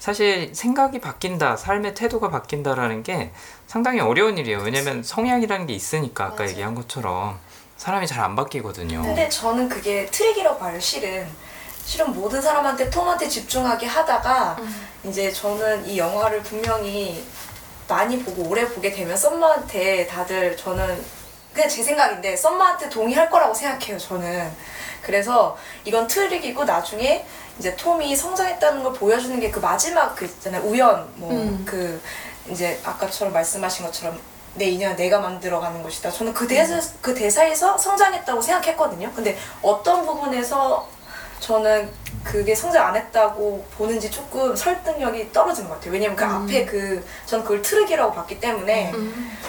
사실 생각이 바뀐다 삶의 태도가 바뀐다라는 게 상당히 어려운 일이에요. 왜냐면 성향이라는 게 있으니까 아까 얘기한 것처럼 사람이 잘 안 바뀌거든요. 근데 저는 그게 트릭이라고 봐요. 실은 모든 사람한테 톰한테 집중하게 하다가 이제 저는 이 영화를 분명히 많이 보고 오래 보게 되면 썸머한테 다들 저는 그냥 제 생각인데 썸머한테 동의할 거라고 생각해요. 저는 그래서 이건 트릭이고 나중에 이제 톰이 성장했다는 걸 보여주는 게 그 마지막 그 있잖아요 우연 그 이제 아까처럼 말씀하신 것처럼 내 인연은 내가 만들어가는 것이다. 저는 그 대사에서 성장했다고 생각했거든요. 근데 어떤 부분에서 저는 그게 성장 안 했다고 보는지 조금 설득력이 떨어진 것 같아요. 왜냐면 그 앞에 저는 그걸 트릭이라고 봤기 때문에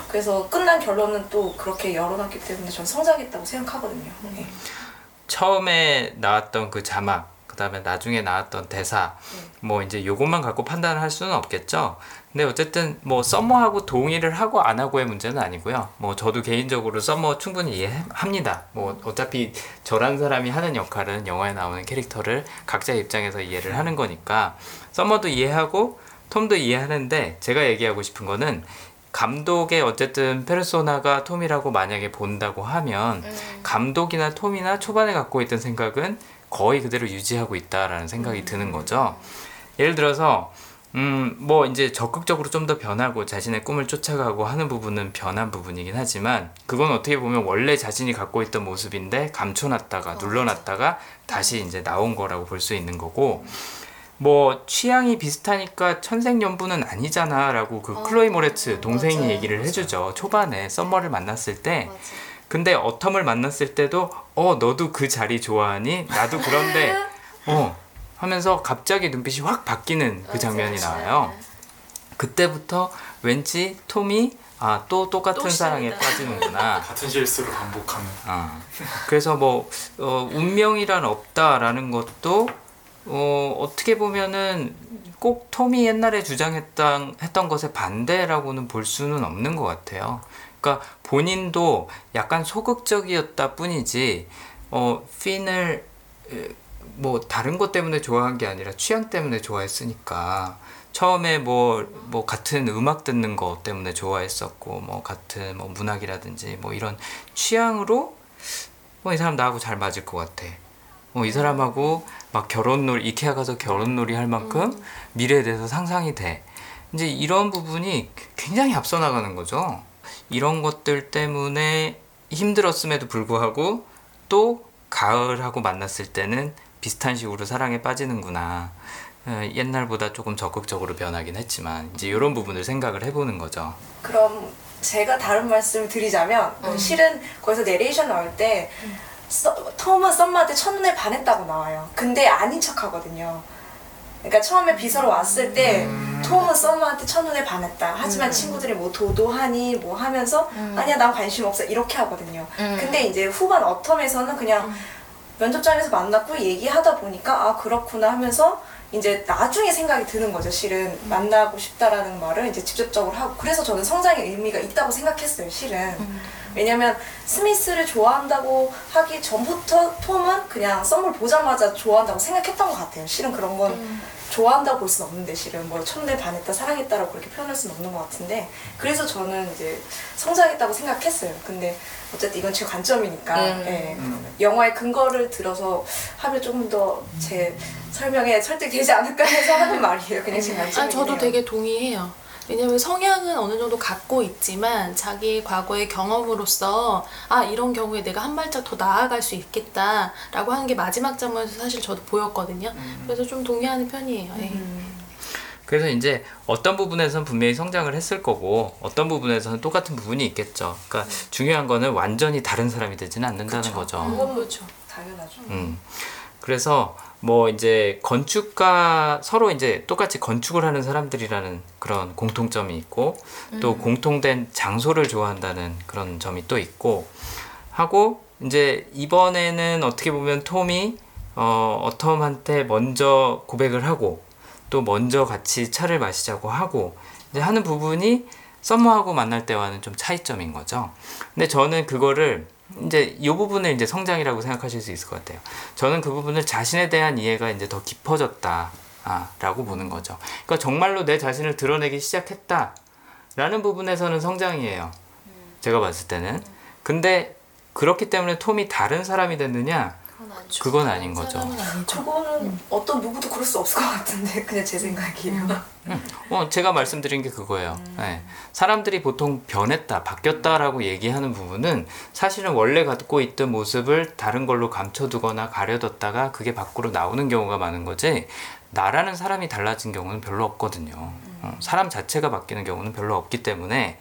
그래서 끝난 결론은 또 그렇게 열어놨기 때문에 저는 성장했다고 생각하거든요. 네. 처음에 나왔던 그 자막, 그 다음에 나중에 나왔던 대사 이제 요것만 갖고 판단을 할 수는 없겠죠. 근데 어쨌든 썸머하고 동의를 하고 안 하고의 문제는 아니고요. 저도 개인적으로 썸머 충분히 이해합니다. 어차피 저란 사람이 하는 역할은 영화에 나오는 캐릭터를 각자의 입장에서 이해를 하는 거니까 썸머도 이해하고 톰도 이해하는데 제가 얘기하고 싶은 거는 감독의 어쨌든 페르소나가 톰이라고 만약에 본다고 하면 감독이나 톰이나 초반에 갖고 있던 생각은 거의 그대로 유지하고 있다라는 생각이 드는 거죠. 예를 들어서 뭐 이제 적극적으로 좀 더 변하고 자신의 꿈을 쫓아가고 하는 부분은 변한 부분이긴 하지만 그건 어떻게 보면 원래 자신이 갖고 있던 모습인데 감춰놨다가 눌러놨다가 다시 이제 나온 거라고 볼 수 있는 거고 뭐 취향이 비슷하니까 천생연분은 아니잖아 라고 그 클로이 모레츠 동생이 맞아요. 얘기를 해주죠. 초반에 썸머를 만났을 때 맞아요. 근데 어텀을 만났을 때도 너도 그 자리 좋아하니? 나도 그런데 하면서 갑자기 눈빛이 확 바뀌는 그 장면이 나와요. 그때부터 왠지 톰이 또 똑같은 사랑에 빠지는구나. 같은 실수를 반복하는. 그래서 뭐 운명이란 없다라는 것도 어떻게 보면은 꼭 톰이 옛날에 주장했던 것의 반대라고는 볼 수는 없는 것 같아요. 그러니까 본인도 약간 소극적이었다 뿐이지 핀을 뭐 다른 것 때문에 좋아한 게 아니라 취향 때문에 좋아했으니까 처음에 뭐 같은 음악 듣는 거 때문에 좋아했었고 뭐 같은 뭐 문학이라든지 뭐 이런 취향으로 이 사람 나하고 잘 맞을 것 같아. 이 사람하고 막 결혼놀이 이케아 가서 결혼놀이 할 만큼 미래에 대해서 상상이 돼. 이제 이런 부분이 굉장히 앞서 나가는 거죠. 이런 것들 때문에 힘들었음에도 불구하고 또 가을하고 만났을 때는 비슷한 식으로 사랑에 빠지는구나. 옛날보다 조금 적극적으로 변하긴 했지만 이제 이런 부분을 생각을 해보는 거죠. 그럼 제가 다른 말씀을 드리자면 실은 거기서 내레이션 나올 때 톰은 썸머한테 첫눈에 반했다고 나와요. 근데 아닌 척하거든요. 그러니까 처음에 빗으로 왔을 때 톰은 썸머한테 첫눈에 반했다. 하지만 친구들이 뭐 도도하니 뭐 하면서 아니야 난 관심 없어 이렇게 하거든요. 근데 이제 후반 어텀에서는 그냥 면접장에서 만났고 얘기하다 보니까 그렇구나 하면서 이제 나중에 생각이 드는 거죠. 실은 만나고 싶다라는 말을 이제 직접적으로 하고 그래서 저는 성장의 의미가 있다고 생각했어요. 실은 왜냐면 스미스를 좋아한다고 하기 전부터 톰은 그냥 썸을 보자마자 좋아한다고 생각했던 것 같아요. 실은 그런 건 좋아한다고 볼 수는 없는데 실은 뭐 첫눈에 반했다 사랑했다라고 그렇게 표현할 수는 없는 것 같은데 그래서 저는 이제 성장했다고 생각했어요. 근데 어쨌든 이건 제 관점이니까 영화의 근거를 들어서 하면 조금 더 제 설명에 설득되지 않을까 해서 하는 말이에요. 그냥 제 관점이에요. 저도 되게 동의해요. 왜냐면 성향은 어느 정도 갖고 있지만 자기 과거의 경험으로서 이런 경우에 내가 한 발짝 더 나아갈 수 있겠다 라고 하는 게 마지막 장면에서 사실 저도 보였거든요. 그래서 좀 동의하는 편이에요. 그래서 이제 어떤 부분에서는 분명히 성장을 했을 거고 어떤 부분에서는 똑같은 부분이 있겠죠. 그러니까 중요한 거는 완전히 다른 사람이 되지는 않는다는 거죠. 그렇죠. 당연하죠. 그래서 뭐 이제 건축가 서로 이제 똑같이 건축을 하는 사람들이라는 그런 공통점이 있고 또 공통된 장소를 좋아한다는 그런 점이 또 있고 하고 이제 이번에는 어떻게 보면 톰이 어텀한테 먼저 고백을 하고 또 먼저 같이 차를 마시자고 하고 이제 하는 부분이 썸머하고 만날 때와는 좀 차이점인 거죠. 근데 저는 그거를 이제 이 부분을 이제 성장이라고 생각하실 수 있을 것 같아요. 저는 그 부분을 자신에 대한 이해가 이제 더 깊어졌다라고 보는 거죠. 그러니까 정말로 내 자신을 드러내기 시작했다라는 부분에서는 성장이에요. 제가 봤을 때는. 근데 그렇기 때문에 톰이 다른 사람이 됐느냐? 그건 아닌 거죠. 저거는 어떤 누구도 그럴 수 없을 것 같은데 그냥 제 생각이에요. 제가 말씀드린 게 그거예요. 네. 사람들이 보통 변했다, 바뀌었다라고 얘기하는 부분은 사실은 원래 갖고 있던 모습을 다른 걸로 감춰두거나 가려뒀다가 그게 밖으로 나오는 경우가 많은 거지 나라는 사람이 달라진 경우는 별로 없거든요. 사람 자체가 바뀌는 경우는 별로 없기 때문에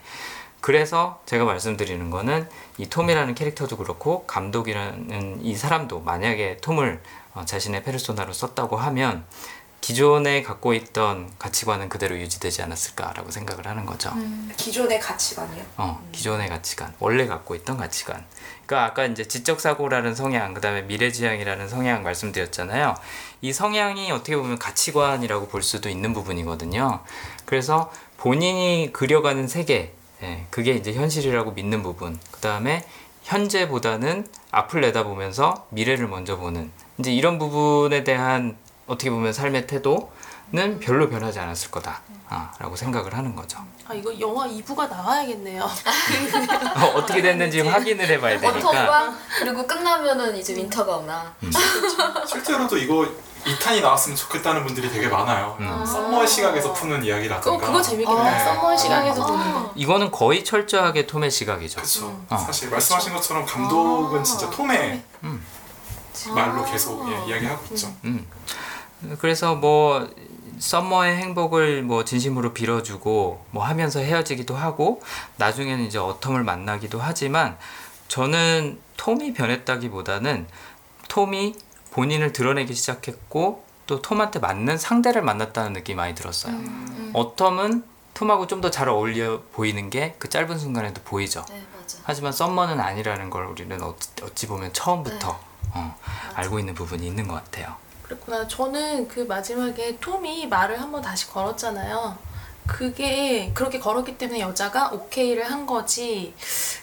그래서 제가 말씀드리는 거는 이 톰이라는 캐릭터도 그렇고 감독이라는 이 사람도 만약에 톰을 자신의 페르소나로 썼다고 하면 기존에 갖고 있던 가치관은 그대로 유지되지 않았을까라고 생각을 하는 거죠. 기존의 가치관이요? 기존의 가치관. 원래 갖고 있던 가치관. 그러니까 아까 이제 지적사고라는 성향, 그 다음에 미래지향이라는 성향 말씀드렸잖아요. 이 성향이 어떻게 보면 가치관이라고 볼 수도 있는 부분이거든요. 그래서 본인이 그려가는 세계, 그게 이제 현실이라고 믿는 부분. 그 다음에 현재보다는 앞을 내다보면서 미래를 먼저 보는. 이제 이런 부분에 대한 어떻게 보면 삶의 태도, 는 별로 변하지 않았을 거다 라고 생각을 하는 거죠. 아, 이거 영화 2부가 나와야겠네요. 어떻게 됐는지 확인을 해봐야 되니까. 워터방 그리고 끝나면은 이제 윈터가 오나. 실제로도 이거 2탄이 나왔으면 좋겠다는 분들이 되게 많아요. 썸머의 시각에서 푸는 이야기라든가. 그거 재밌겠네요. 네. 썸머의 시각에서 보는. 이거는 거의 철저하게 톰의 시각이죠. 그렇죠. 사실 말씀하신 것처럼 감독은 진짜 톰의 말로 계속 예, 이야기하고 있죠. 그래서 뭐 썸머의 행복을 뭐 진심으로 빌어주고 뭐 하면서 헤어지기도 하고 나중에는 이제 어텀을 만나기도 하지만, 저는 톰이 변했다기보다는 톰이 본인을 드러내기 시작했고 또 톰한테 맞는 상대를 만났다는 느낌이 많이 들었어요. 어텀은 톰하고 좀 더 잘 어울려 보이는 게 그 짧은 순간에도 보이죠. 네, 맞아. 하지만 썸머는 아니라는 걸 우리는 어찌 보면 처음부터 네. 알고 있는 부분이 있는 것 같아요. 그렇구나. 저는 그 마지막에 톰이 말을 한번 다시 걸었잖아요. 그게 그렇게 걸었기 때문에 여자가 오케이를 한 거지,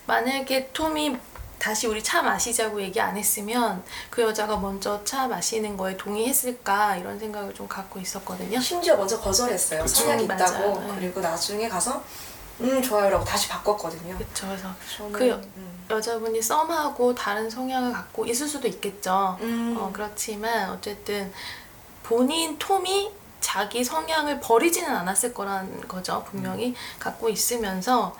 만약에 톰이 다시 우리 차 마시자고 얘기 안 했으면 그 여자가 먼저 차 마시는 거에 동의했을까, 이런 생각을 좀 갖고 있었거든요. 심지어 먼저 거절했어요. 성향이 있다고. 맞아요. 그리고 나중에 가서 좋아요 라고 다시 바꿨거든요. 그쵸. 그래서 그 여자분이 썸하고 다른 성향을 갖고 있을 수도 있겠죠. 그렇지만 어쨌든 본인 톰이 자기 성향을 버리지는 않았을 거란 거죠. 분명히 갖고 있으면서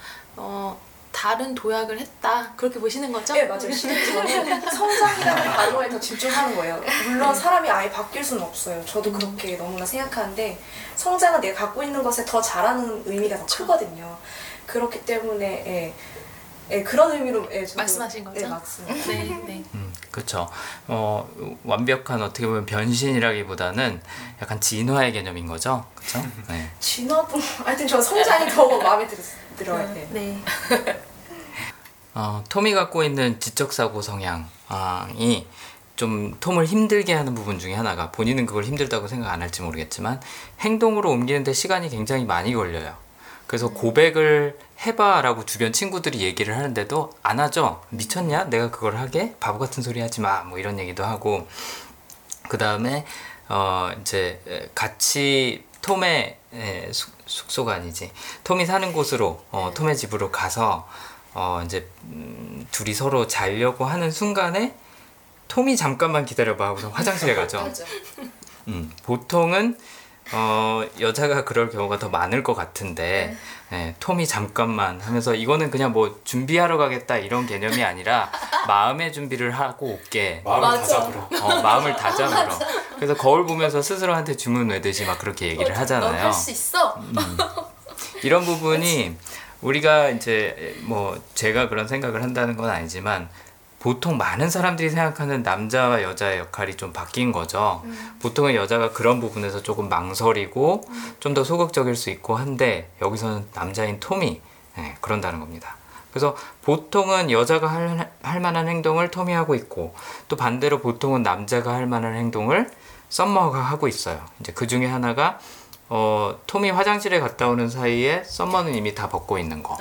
다른 도약을 했다, 그렇게 보시는 거죠? 네, 맞아요. 저는 성장이라는 단어에 더 집중하는 거예요. 물론 사람이 아예 바뀔 수는 없어요. 저도 그렇게 너무나 생각하는데, 성장은 내가 갖고 있는 것에 더 잘하는 의미가 더 크거든요. 그렇기 때문에 그런 의미로 말씀하신 거죠? 네, 맞습니다. 네. 그렇죠. 완벽한 어떻게 보면 변신이라기보다는 약간 진화의 개념인 거죠, 그렇죠? 네. 진화도 하여튼 저 성장이 더 마음에 들어요. 네. 톰이 갖고 있는 지적 사고 성향이 좀 톰을 힘들게 하는 부분 중에 하나가, 본인은 그걸 힘들다고 생각 안 할지 모르겠지만 행동으로 옮기는데 시간이 굉장히 많이 걸려요. 그래서 고백을 해봐 라고 주변 친구들이 얘기를 하는데도 안 하죠. 미쳤냐? 내가 그걸 하게? 바보 같은 소리 하지 마. 뭐 이런 얘기도 하고. 그 다음에 이제 같이 톰의 숙소가 아니지, 톰이 사는 곳으로 톰의 집으로 가서 이제 둘이 서로 자려고 하는 순간에 톰이 잠깐만 기다려봐 하고서 화장실에 가죠. 보통은 여자가 그럴 경우가 더 많을 것 같은데, 네, 톰이 잠깐만 하면서 이거는 그냥 뭐 준비하러 가겠다 이런 개념이 아니라 마음의 준비를 하고 올게. 마음을 다잡으러. 마음을 다잡으러. 그래서 거울 보면서 스스로한테 주문 외듯이 막 그렇게 얘기를 하잖아요. 넌 할 수 있어. 이런 부분이 우리가 이제 뭐 제가 그런 생각을 한다는 건 아니지만 보통 많은 사람들이 생각하는 남자와 여자의 역할이 좀 바뀐 거죠. 보통은 여자가 그런 부분에서 조금 망설이고 좀 더 소극적일 수 있고 한데, 여기서는 남자인 톰이 그런다는 겁니다. 그래서 보통은 여자가 할 만한 행동을 톰이 하고 있고, 또 반대로 보통은 남자가 할 만한 행동을 썸머가 하고 있어요. 이제 그 중에 하나가 톰이 화장실에 갔다 오는 사이에 썸머는 이미 다 벗고 있는 거.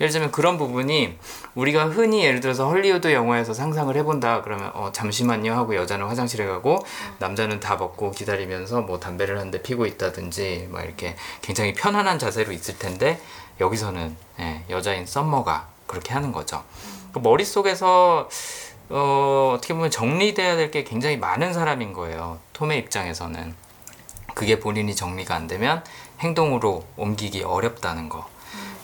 예를 들면 그런 부분이 우리가 흔히 예를 들어서 헐리우드 영화에서 상상을 해본다 그러면 잠시만요 하고 여자는 화장실에 가고 남자는 다 벗고 기다리면서 뭐 담배를 한 대 피고 있다든지 막 이렇게 굉장히 편안한 자세로 있을 텐데, 여기서는 여자인 썸머가 그렇게 하는 거죠. 그 머릿속에서 어떻게 보면 정리돼야 될 게 굉장히 많은 사람인 거예요, 톰의 입장에서는. 그게 본인이 정리가 안 되면 행동으로 옮기기 어렵다는 거.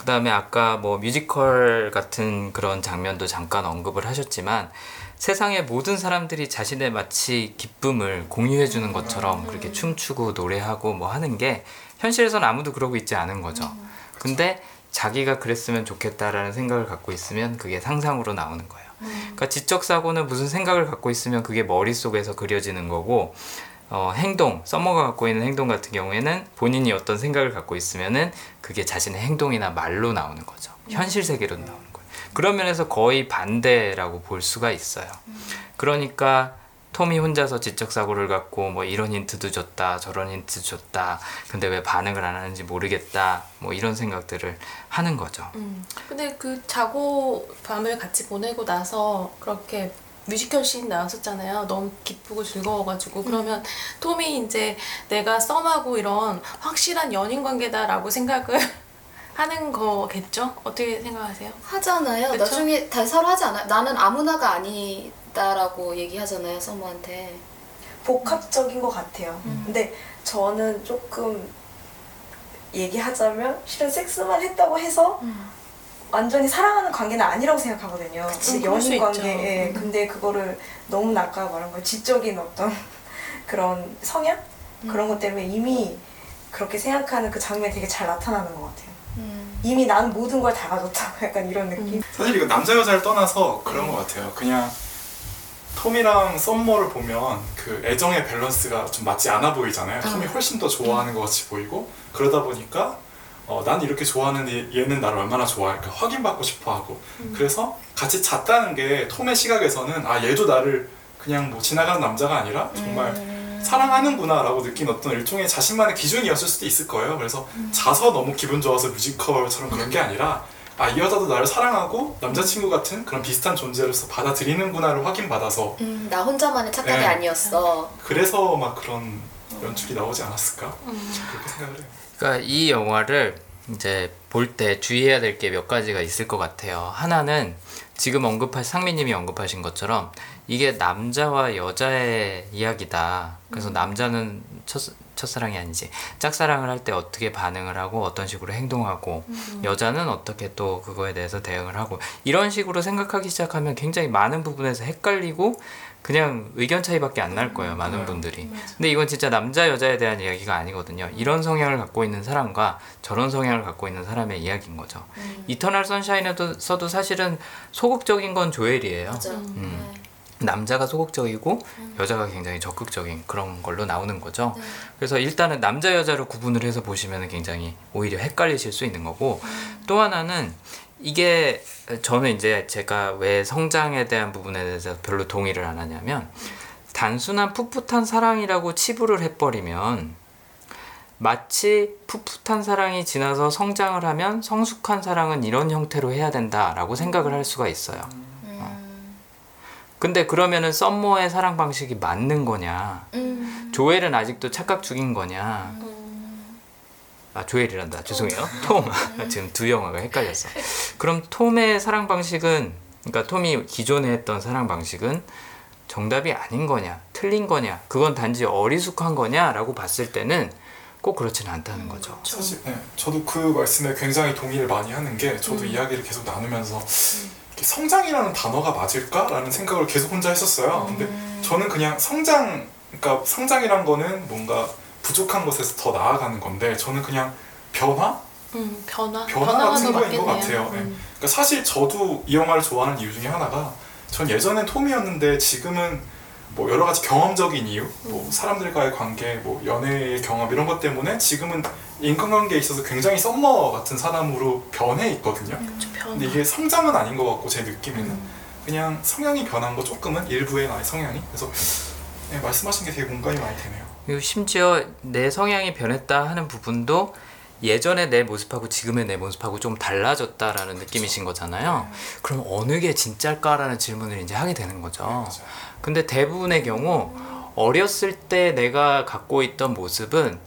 그 다음에 아까 뭐 뮤지컬 같은 그런 장면도 잠깐 언급을 하셨지만, 세상의 모든 사람들이 자신의 마치 기쁨을 공유해주는 것처럼 그렇게 춤추고 노래하고 뭐 하는 게 현실에선 아무도 그러고 있지 않은 거죠. 근데 자기가 그랬으면 좋겠다라는 생각을 갖고 있으면 그게 상상으로 나오는 거예요. 그러니까 지적사고는 무슨 생각을 갖고 있으면 그게 머릿속에서 그려지는 거고, 행동, 썸머가 갖고 있는 행동 같은 경우에는 본인이 어떤 생각을 갖고 있으면은 그게 자신의 행동이나 말로 나오는 거죠. 현실 세계로 나오는 거예요. 그런 면에서 거의 반대라고 볼 수가 있어요. 그러니까 톰이 혼자서 지적사고를 갖고 뭐 이런 힌트도 줬다, 저런 힌트 줬다, 근데 왜 반응을 안 하는지 모르겠다, 뭐 이런 생각들을 하는 거죠. 근데 그 자고 밤을 같이 보내고 나서 그렇게 뮤지컬 씬 나왔었잖아요. 너무 기쁘고 즐거워가지고. 그러면 톰이 이제 내가 썸하고 이런 확실한 연인 관계다라고 생각을 하는 거겠죠? 어떻게 생각하세요? 하잖아요. 그쵸? 나중에 다시 서로 하지 않아요? 나는 아무나가 아니다라고 얘기하잖아요, 썸머한테. 복합적인 것 같아요. 근데 저는 조금 얘기하자면 실은 섹스만 했다고 해서 완전히 사랑하는 관계는 아니라고 생각하거든요. 그치, 연인 관계. 예, 근데 그거를 너무 아까 말한 거예요. 지적인 어떤 그런 성향? 그런 것 때문에 이미 그렇게 생각하는 그 장면이 되게 잘 나타나는 것 같아요. 이미 난 모든 걸 다 가졌다. 약간 이런 느낌? 사실 이거 남자 여자를 떠나서 그런 것 같아요. 그냥 톰이랑 썸머를 보면 그 애정의 밸런스가 좀 맞지 않아 보이잖아요. 톰이 훨씬 더 좋아하는 것 같이 보이고, 그러다 보니까 난 이렇게 좋아하는데 얘는 나를 얼마나 좋아할까 확인받고 싶어하고, 그래서 같이 잤다는 게 톰의 시각에서는 아 얘도 나를 그냥 뭐 지나가는 남자가 아니라 정말 사랑하는구나 라고 느낀 어떤 일종의 자신만의 기준이었을 수도 있을 거예요. 그래서 자서 너무 기분 좋아서 뮤지컬처럼 그런 게 아니라 아, 이 여자도 나를 사랑하고 남자친구 같은 그런 비슷한 존재로서 받아들이는구나를 확인받아서 나 혼자만의 착각이 네. 아니었어. 그래서 막 그런 연출이 나오지 않았을까? 그렇게 생각을 해요. 그러니까 이 영화를 이제 볼 때 주의해야 될 게 몇 가지가 있을 것 같아요. 하나는 지금 상민님이 언급하신 것처럼 이게 남자와 여자의 이야기다. 그래서 남자는 첫사랑이 아니지 짝사랑을 할 때 어떻게 반응을 하고 어떤 식으로 행동하고 여자는 어떻게 또 그거에 대해서 대응을 하고 이런 식으로 생각하기 시작하면 굉장히 많은 부분에서 헷갈리고 그냥 의견 차이밖에 안 날 거예요. 많은 분들이. 근데 이건 진짜 남자 여자에 대한 이야기가 아니거든요. 이런 성향을 갖고 있는 사람과 저런 성향을 갖고 있는 사람의 이야기인 거죠. 이터널 선샤인에서도 사실은 소극적인 건 조엘이에요. 남자가 소극적이고 여자가 굉장히 적극적인 그런 걸로 나오는 거죠. 그래서 일단은 남자 여자로 구분을 해서 보시면 굉장히 오히려 헷갈리실 수 있는 거고, 또 하나는 이게 저는 이제 제가 왜 성장에 대한 부분에 대해서 별로 동의를 안 하냐면, 단순한 풋풋한 사랑이라고 치부를 해버리면 마치 풋풋한 사랑이 지나서 성장을 하면 성숙한 사랑은 이런 형태로 해야 된다라고 생각을 할 수가 있어요. 근데 그러면은 썸머의 사랑 방식이 맞는 거냐? 조엘은 아직도 착각 중인 거냐? 아 조엘이란다. 죄송해요. 톰. 지금 두 영화가 헷갈렸어. 그럼 톰의 사랑 방식은, 그러니까 톰이 기존에 했던 사랑 방식은 정답이 아닌 거냐? 틀린 거냐? 그건 단지 어리숙한 거냐라고 봤을 때는 꼭 그렇지는 않다는 거죠. 그렇죠. 사실 네, 저도 그 말씀에 굉장히 동의를 많이 하는 게, 저도 이야기를 계속 나누면서 성장이라는 단어가 맞을까라는 생각을 계속 혼자 했었어요. 근데 저는 그냥 그러니까 성장이란 거는 뭔가 부족한 것에서 더 나아가는 건데, 저는 그냥 변화 같은 거인 것 같아요. 네. 그러니까 사실 저도 이 영화를 좋아하는 이유 중에 하나가, 전 예전엔 톰이었는데 지금은 뭐 여러 가지 경험적인 이유, 뭐 사람들과의 관계, 뭐 연애의 경험 이런 것 때문에 지금은 인간관계에 있어서 굉장히 썸머 같은 사람으로 변해 있거든요. 근데 이게 성장은 아닌 것 같고, 제 느낌에는 그냥 성향이 변한 거 조금은, 일부의 나의 성향이. 그래서 네, 말씀하신 게 되게 공감이 많이 되네요. 그리고 심지어 내 성향이 변했다 하는 부분도 예전의 내 모습하고 지금의 내 모습하고 좀 달라졌다라는 느낌이신 거잖아요. 그럼 어느 게 진짜일까라는 질문을 이제 하게 되는 거죠. 근데 대부분의 경우 어렸을 때 내가 갖고 있던 모습은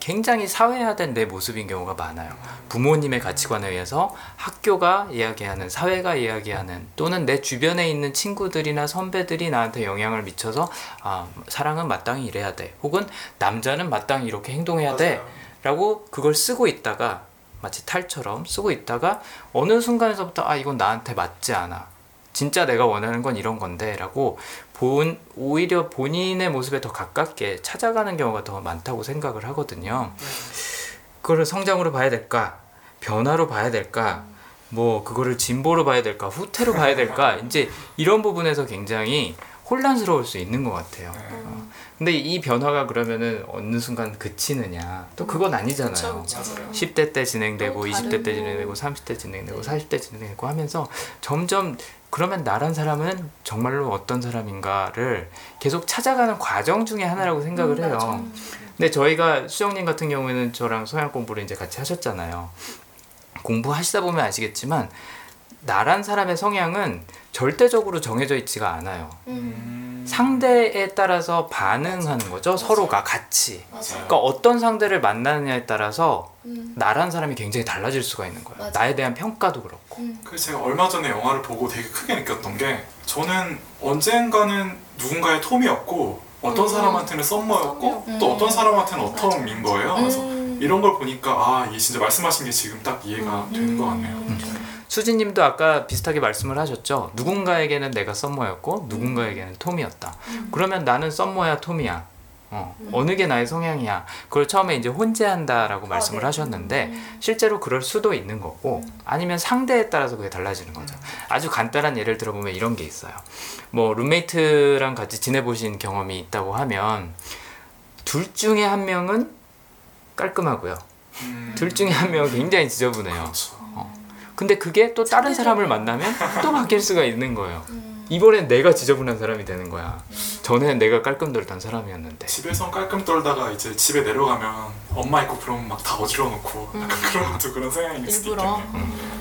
굉장히 사회화된 내 모습인 경우가 많아요. 부모님의 가치관에 의해서, 학교가 이야기하는, 사회가 이야기하는, 또는 내 주변에 있는 친구들이나 선배들이 나한테 영향을 미쳐서 아, 사랑은 마땅히 이래야 돼, 혹은 남자는 마땅히 이렇게 행동해야 돼 라고 그걸 쓰고 있다가, 마치 탈처럼 쓰고 있다가 어느 순간에서부터 아 이건 나한테 맞지 않아, 진짜 내가 원하는 건 이런 건데 라고 오히려 본인의 모습에 더 가깝게 찾아가는 경우가 더 많다고 생각을 하거든요. 그걸 성장으로 봐야 될까? 변화로 봐야 될까? 뭐 그거를 진보로 봐야 될까? 후퇴로 봐야 될까? 이제 이런 부분에서 굉장히 혼란스러울 수 있는 것 같아요. 근데 이 변화가 그러면은 어느 순간 그치느냐, 또 그건 아니잖아요. 그쵸, 10대 때 진행되고 20대 때 진행되고 30대 진행되고 40대 진행되고 하면서 점점 그러면 나란 사람은 정말로 어떤 사람인가를 계속 찾아가는 과정 중에 하나라고 생각을 해요. 맞아요. 근데 저희가 수정님 같은 경우에는 저랑 서양 공부를 이제 같이 하셨잖아요. 공부하시다 보면 아시겠지만 나란 사람의 성향은 절대적으로 정해져 있지가 않아요. 상대에 따라서 반응하는 거죠. 맞아. 서로가 같이. 맞아. 그러니까 어떤 상대를 만나느냐에 따라서 나란 사람이 굉장히 달라질 수가 있는 거예요. 맞아. 나에 대한 평가도 그렇고. 그래서 제가 얼마 전에 영화를 보고 되게 크게 느꼈던 게, 저는 언젠가는 누군가의 톰이었고 어떤 사람한테는 썸머였고 또 어떤 사람한테는 어텀인 거예요. 그래서 이런 걸 보니까 아, 이게 진짜 말씀하신 게 지금 딱 이해가 되는 것 같네요. 수진님도 아까 비슷하게 말씀을 하셨죠. 누군가에게는 내가 썸머였고 누군가에게는 톰이었다. 그러면 나는 썸머야 톰이야, 어느 게 나의 성향이야, 그걸 처음에 이제 혼재한다라고 말씀을 하셨는데 실제로 그럴 수도 있는 거고 아니면 상대에 따라서 그게 달라지는 거죠. 아주 간단한 예를 들어보면 이런 게 있어요. 뭐 룸메이트랑 같이 지내보신 경험이 있다고 하면 둘 중에 한 명은 깔끔하고요, 둘 중에 한 명은 굉장히 지저분해요. 그렇죠. 근데 그게 또 다른 사람을 만나면 또 바뀔 수가 있는 거예요. 이번엔 내가 지저분한 사람이 되는 거야. 전에는 내가 깔끔 떨던 사람이었는데. 집에서 깔끔 떨다가 이제 집에 내려가면 엄마 있고 그러면 막 다 어지러워 놓고 약간 그런 것도 그런 성향일 수도 있겠네요.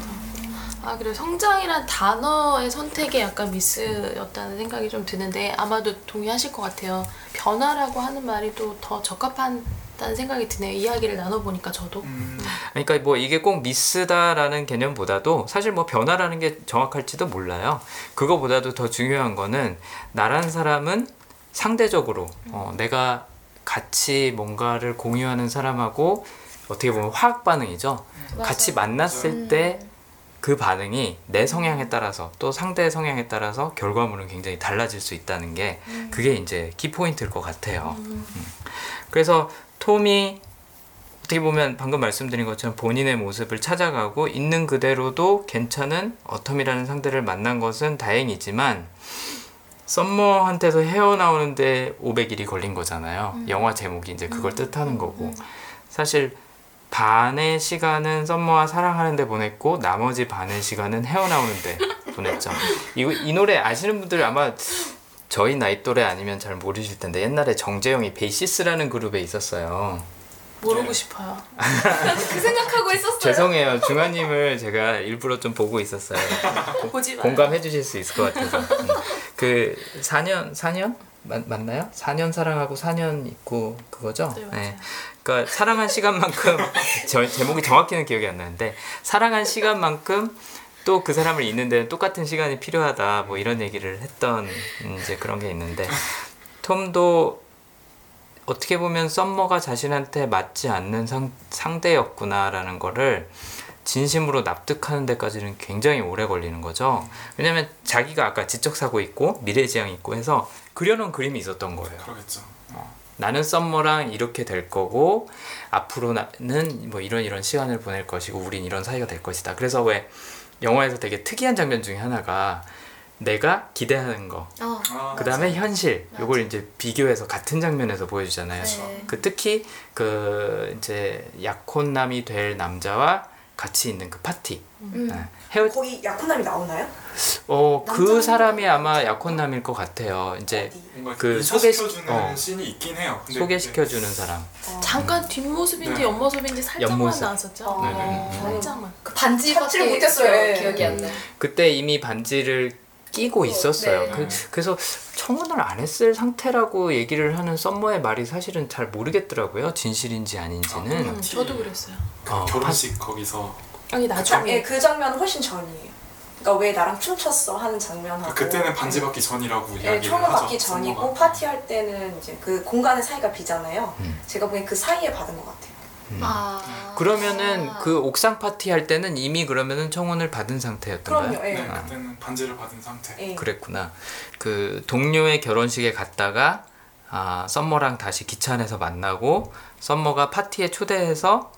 아, 그리고 성장이란 단어의 선택에 약간 미스였다는 생각이 좀 드는데 아마도 동의하실 것 같아요. 변화라고 하는 말이 또 더 적합한 라는 생각이 드네요. 이야기를 나눠보니까 저도. 그러니까 뭐 이게 꼭 미스다라는 개념보다도 사실 뭐 변화라는 게 정확할지도 몰라요. 그거보다도 더 중요한 거는 나란 사람은 상대적으로 내가 같이 뭔가를 공유하는 사람하고 어떻게 보면 화학 반응이죠. 같이 만났을 때 그 반응이 내 성향에 따라서 또 상대의 성향에 따라서 결과물은 굉장히 달라질 수 있다는 게 그게 이제 키포인트일 것 같아요. 그래서 톰이 어떻게 보면 방금 말씀드린 것처럼 본인의 모습을 찾아가고 있는 그대로도 괜찮은 어텀이라는 상대를 만난 것은 다행이지만 썸머한테서 헤어나오는데 500일이 걸린 거잖아요. 영화 제목이 이제 그걸 뜻하는 거고 사실 반의 시간은 썸머와 사랑하는데 보냈고 나머지 반의 시간은 헤어나오는데 보냈죠. 이 노래 아시는 분들 아마 저희 나이 또래 아니면 잘 모르실 텐데 옛날에 정재영이 베이시스라는 그룹에 있었어요. 모르고 싶어요. 그 생각하고 있었어요. 죄송해요. 중아님을 제가 일부러 좀 보고 있었어요. 보지 마요. 공감해 주실 수 있을 것 같아서. 그 4년? 맞나요? 4년 사랑하고 4년 있고 그거죠? 네, 맞아요. 네. 그러니까 사랑한 시간만큼 제목이 정확히는 기억이 안 나는데 사랑한 시간만큼 또 그 사람을 잊는 데는 똑같은 시간이 필요하다 뭐 이런 얘기를 했던 이제 그런 게 있는데 톰도 어떻게 보면 썸머가 자신한테 맞지 않는 상대였구나라는 거를 진심으로 납득하는 데까지는 굉장히 오래 걸리는 거죠. 왜냐면 자기가 아까 지적사고 있고 미래지향이 있고 해서 그려놓은 그림이 있었던 거예요. 그러겠죠. 나는 썸머랑 이렇게 될 거고 앞으로 나는 뭐 이런 시간을 보낼 것이고 우린 이런 사이가 될 것이다. 그래서 왜 영화에서 되게 특이한 장면 중에 하나가 내가 기대하는 거, 그 다음에 현실, 요걸 이제 비교해서 같은 장면에서 보여주잖아요. 네. 그 특히 그 이제 약혼남이 될 남자와 같이 있는 그 파티. 거기 약혼남이 나오나요? 그 사람이 아마 약혼남일 것 같아요. 이제 그 소개시켜주는 씬이 있긴 해요. 근데 소개시켜주는 사람. 잠깐 뒷모습인지 옆모습인지 살짝만 나왔었죠. 살짝만. 그 반지 찾지를 못했어요. 기억이 안 나요. 그때 이미 반지를 끼고 있었어요. 그래서 청혼을 안 했을 상태라고 얘기를 하는 썸머의 말이 사실은 잘 모르겠더라고요. 진실인지 아닌지는. 저도 그랬어요. 결혼식 거기서. 아니 나중에 그 장면은 훨씬 전이에요. 그러니까 왜 나랑 춤췄어 하는 장면하고 그때는 반지 받기 전이라고 이야기를 청혼 하죠. 받기 전이고 파티할 때는 이제 그 공간의 사이가 비잖아요. 제가 보기엔 그 사이에 받은 것 같아요. 그러면은 그 옥상 파티할 때는 이미 그러면은 청혼을 받은 상태였던가요? 그럼요. 네, 그때는 반지를 받은 상태. 그랬구나. 그 동료의 결혼식에 갔다가 썸머랑 다시 기차 안에서 만나고 썸머가 파티에 초대해서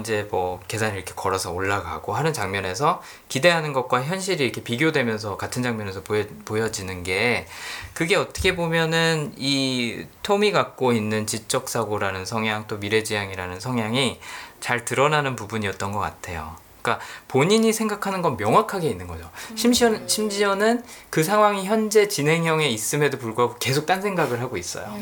이제 뭐 계단을 이렇게 걸어서 올라가고 하는 장면에서 기대하는 것과 현실이 이렇게 비교되면서 같은 장면에서 보여지는 게 그게 어떻게 보면은 이 톰이 갖고 있는 지적사고라는 성향 또 미래지향이라는 성향이 잘 드러나는 부분이었던 것 같아요. 그러니까 본인이 생각하는 건 명확하게 있는 거죠. 심지어는 그 상황이 현재 진행형에 있음에도 불구하고 계속 딴 생각을 하고 있어요.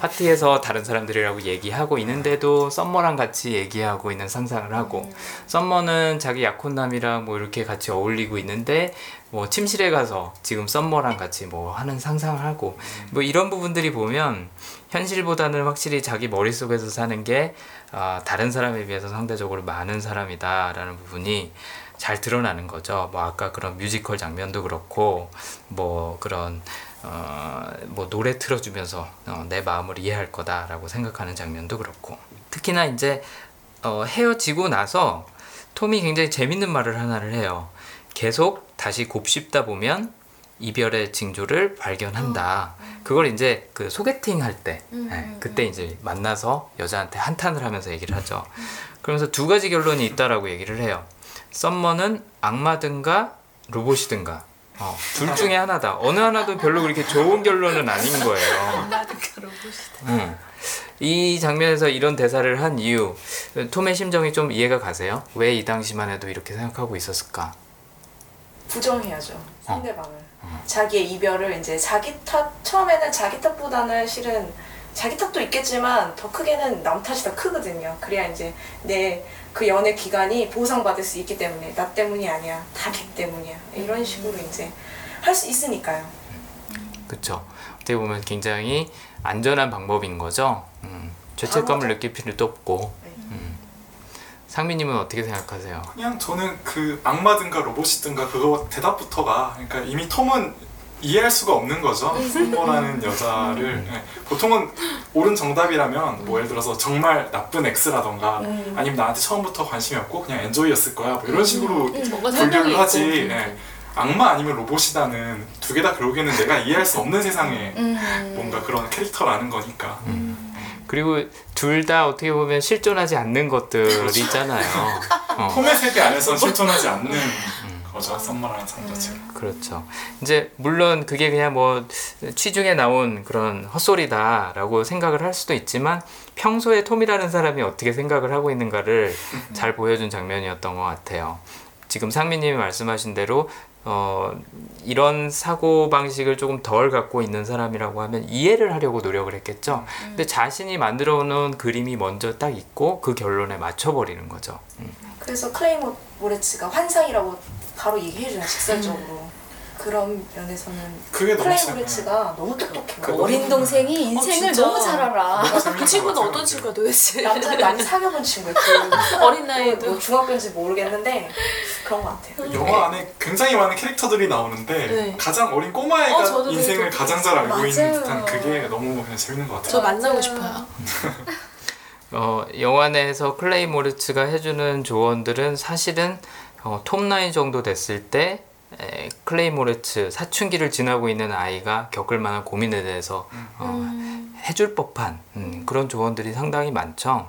파티에서 다른 사람들이라고 얘기하고 있는데도 썸머랑 같이 얘기하고 있는 상상을 하고, 썸머는 자기 약혼남이랑 뭐 이렇게 같이 어울리고 있는데 뭐 침실에 가서 지금 썸머랑 같이 뭐 하는 상상을 하고, 뭐 이런 부분들이 보면 현실보다는 확실히 자기 머릿속에서 사는 게 다른 사람에 비해서 상대적으로 많은 사람이다 라는 부분이 잘 드러나는 거죠. 뭐 아까 그런 뮤지컬 장면도 그렇고, 뭐 그런 뭐 노래 틀어주면서 내 마음을 이해할 거다 라고 생각하는 장면도 그렇고, 특히나 이제 헤어지고 나서 톰이 굉장히 재밌는 말을 하나를 해요. 계속 다시 곱씹다 보면 이별의 징조를 발견한다. 그걸 이제 그 소개팅 할 때, 네, 그때 이제 만나서 여자한테 한탄을 하면서 얘기를 하죠. 그러면서 두 가지 결론이 있다라고 얘기를 해요. 썸머는 악마든가 로봇이든가 둘 중에 하나다. 어느 하나도 별로 그렇게 좋은 결론은 아닌 거예요. 악마든가 로봇이든가. 이 장면에서 이런 대사를 한 이유, 톰의 심정이 좀 이해가 가세요? 왜 이 당시만 해도 이렇게 생각하고 있었을까? 부정해야죠, 상대방을. 자기의 이별을 이제 자기 탓, 처음에는 자기 탓보다는 실은 자기 탓도 있겠지만 더 크게는 남 탓이 더 크거든요. 그래야 이제 내 그 연애 기간이 보상받을 수 있기 때문에, 나 때문이 아니야, 다 걔 때문이야, 이런 식으로 이제 할 수 있으니까요. 그쵸. 어떻게 보면 굉장히 안전한 방법인 거죠. 죄책감을 느낄 필요도 없고. 상민님은 어떻게 생각하세요? 그냥 저는 그 악마든가 로봇이든가 그거 대답부터가, 그러니까 이미 톰은 이해할 수가 없는 거죠. 썸머라는 여자를. 보통은 옳은 정답이라면 뭐 예를 들어서 정말 나쁜 X라던가 아니면 나한테 처음부터 관심이 없고 그냥 엔조이였을 거야 뭐 이런 식으로 분류를 하지. 악마 아니면 로봇이다는 두 개 다 결국에는 내가 이해할 수 없는 세상에 뭔가 그런 캐릭터라는 거니까. 그리고 둘 다 어떻게 보면 실존하지 않는 것들이 있잖아요. 톰의 세계 안에서는 실존하지 않는 거죠, 썸머라는 삶 자체가. 그렇죠. 이제 물론 그게 그냥 뭐 취중에 나온 그런 헛소리다라고 생각을 할 수도 있지만, 평소에 톰이라는 사람이 어떻게 생각을 하고 있는가를 잘 보여준 장면이었던 것 같아요. 지금 상민님이 말씀하신 대로 이런 사고방식을 조금 덜 갖고 있는 사람이라고 하면 이해를 하려고 노력을 했겠죠. 근데 자신이 만들어 놓은 그림이 먼저 딱 있고 그 결론에 맞춰버리는 거죠. 그래서 클로이 모레츠가 환상이라고 바로 얘기해줘요, 직설적으로. 그런 면에서는 클로이 모레츠가 너무 똑똑해요. 어린 동생이 인생을 너무 잘 알아. 그 친구는 어떤 친구야 도대체? 남자를 많이 사귀어본 친구예요. 어린 나이에도 뭐 중학교인지 모르겠는데 그런 것 같아요. 영화 안에 굉장히 많은 캐릭터들이 나오는데 가장 어린 꼬마애가 인생을 가장 잘 알고 있는 듯한, 그게 너무 그냥 재밌는 것 같아요. 저 만나고 싶어요. 영화 내에서 클로이 모레츠가 해주는 조언들은 사실은 톰 나이 정도 됐을 때 클로이 모레츠 사춘기를 지나고 있는 아이가 겪을 만한 고민에 대해서 해줄 법한 그런 조언들이 상당히 많죠.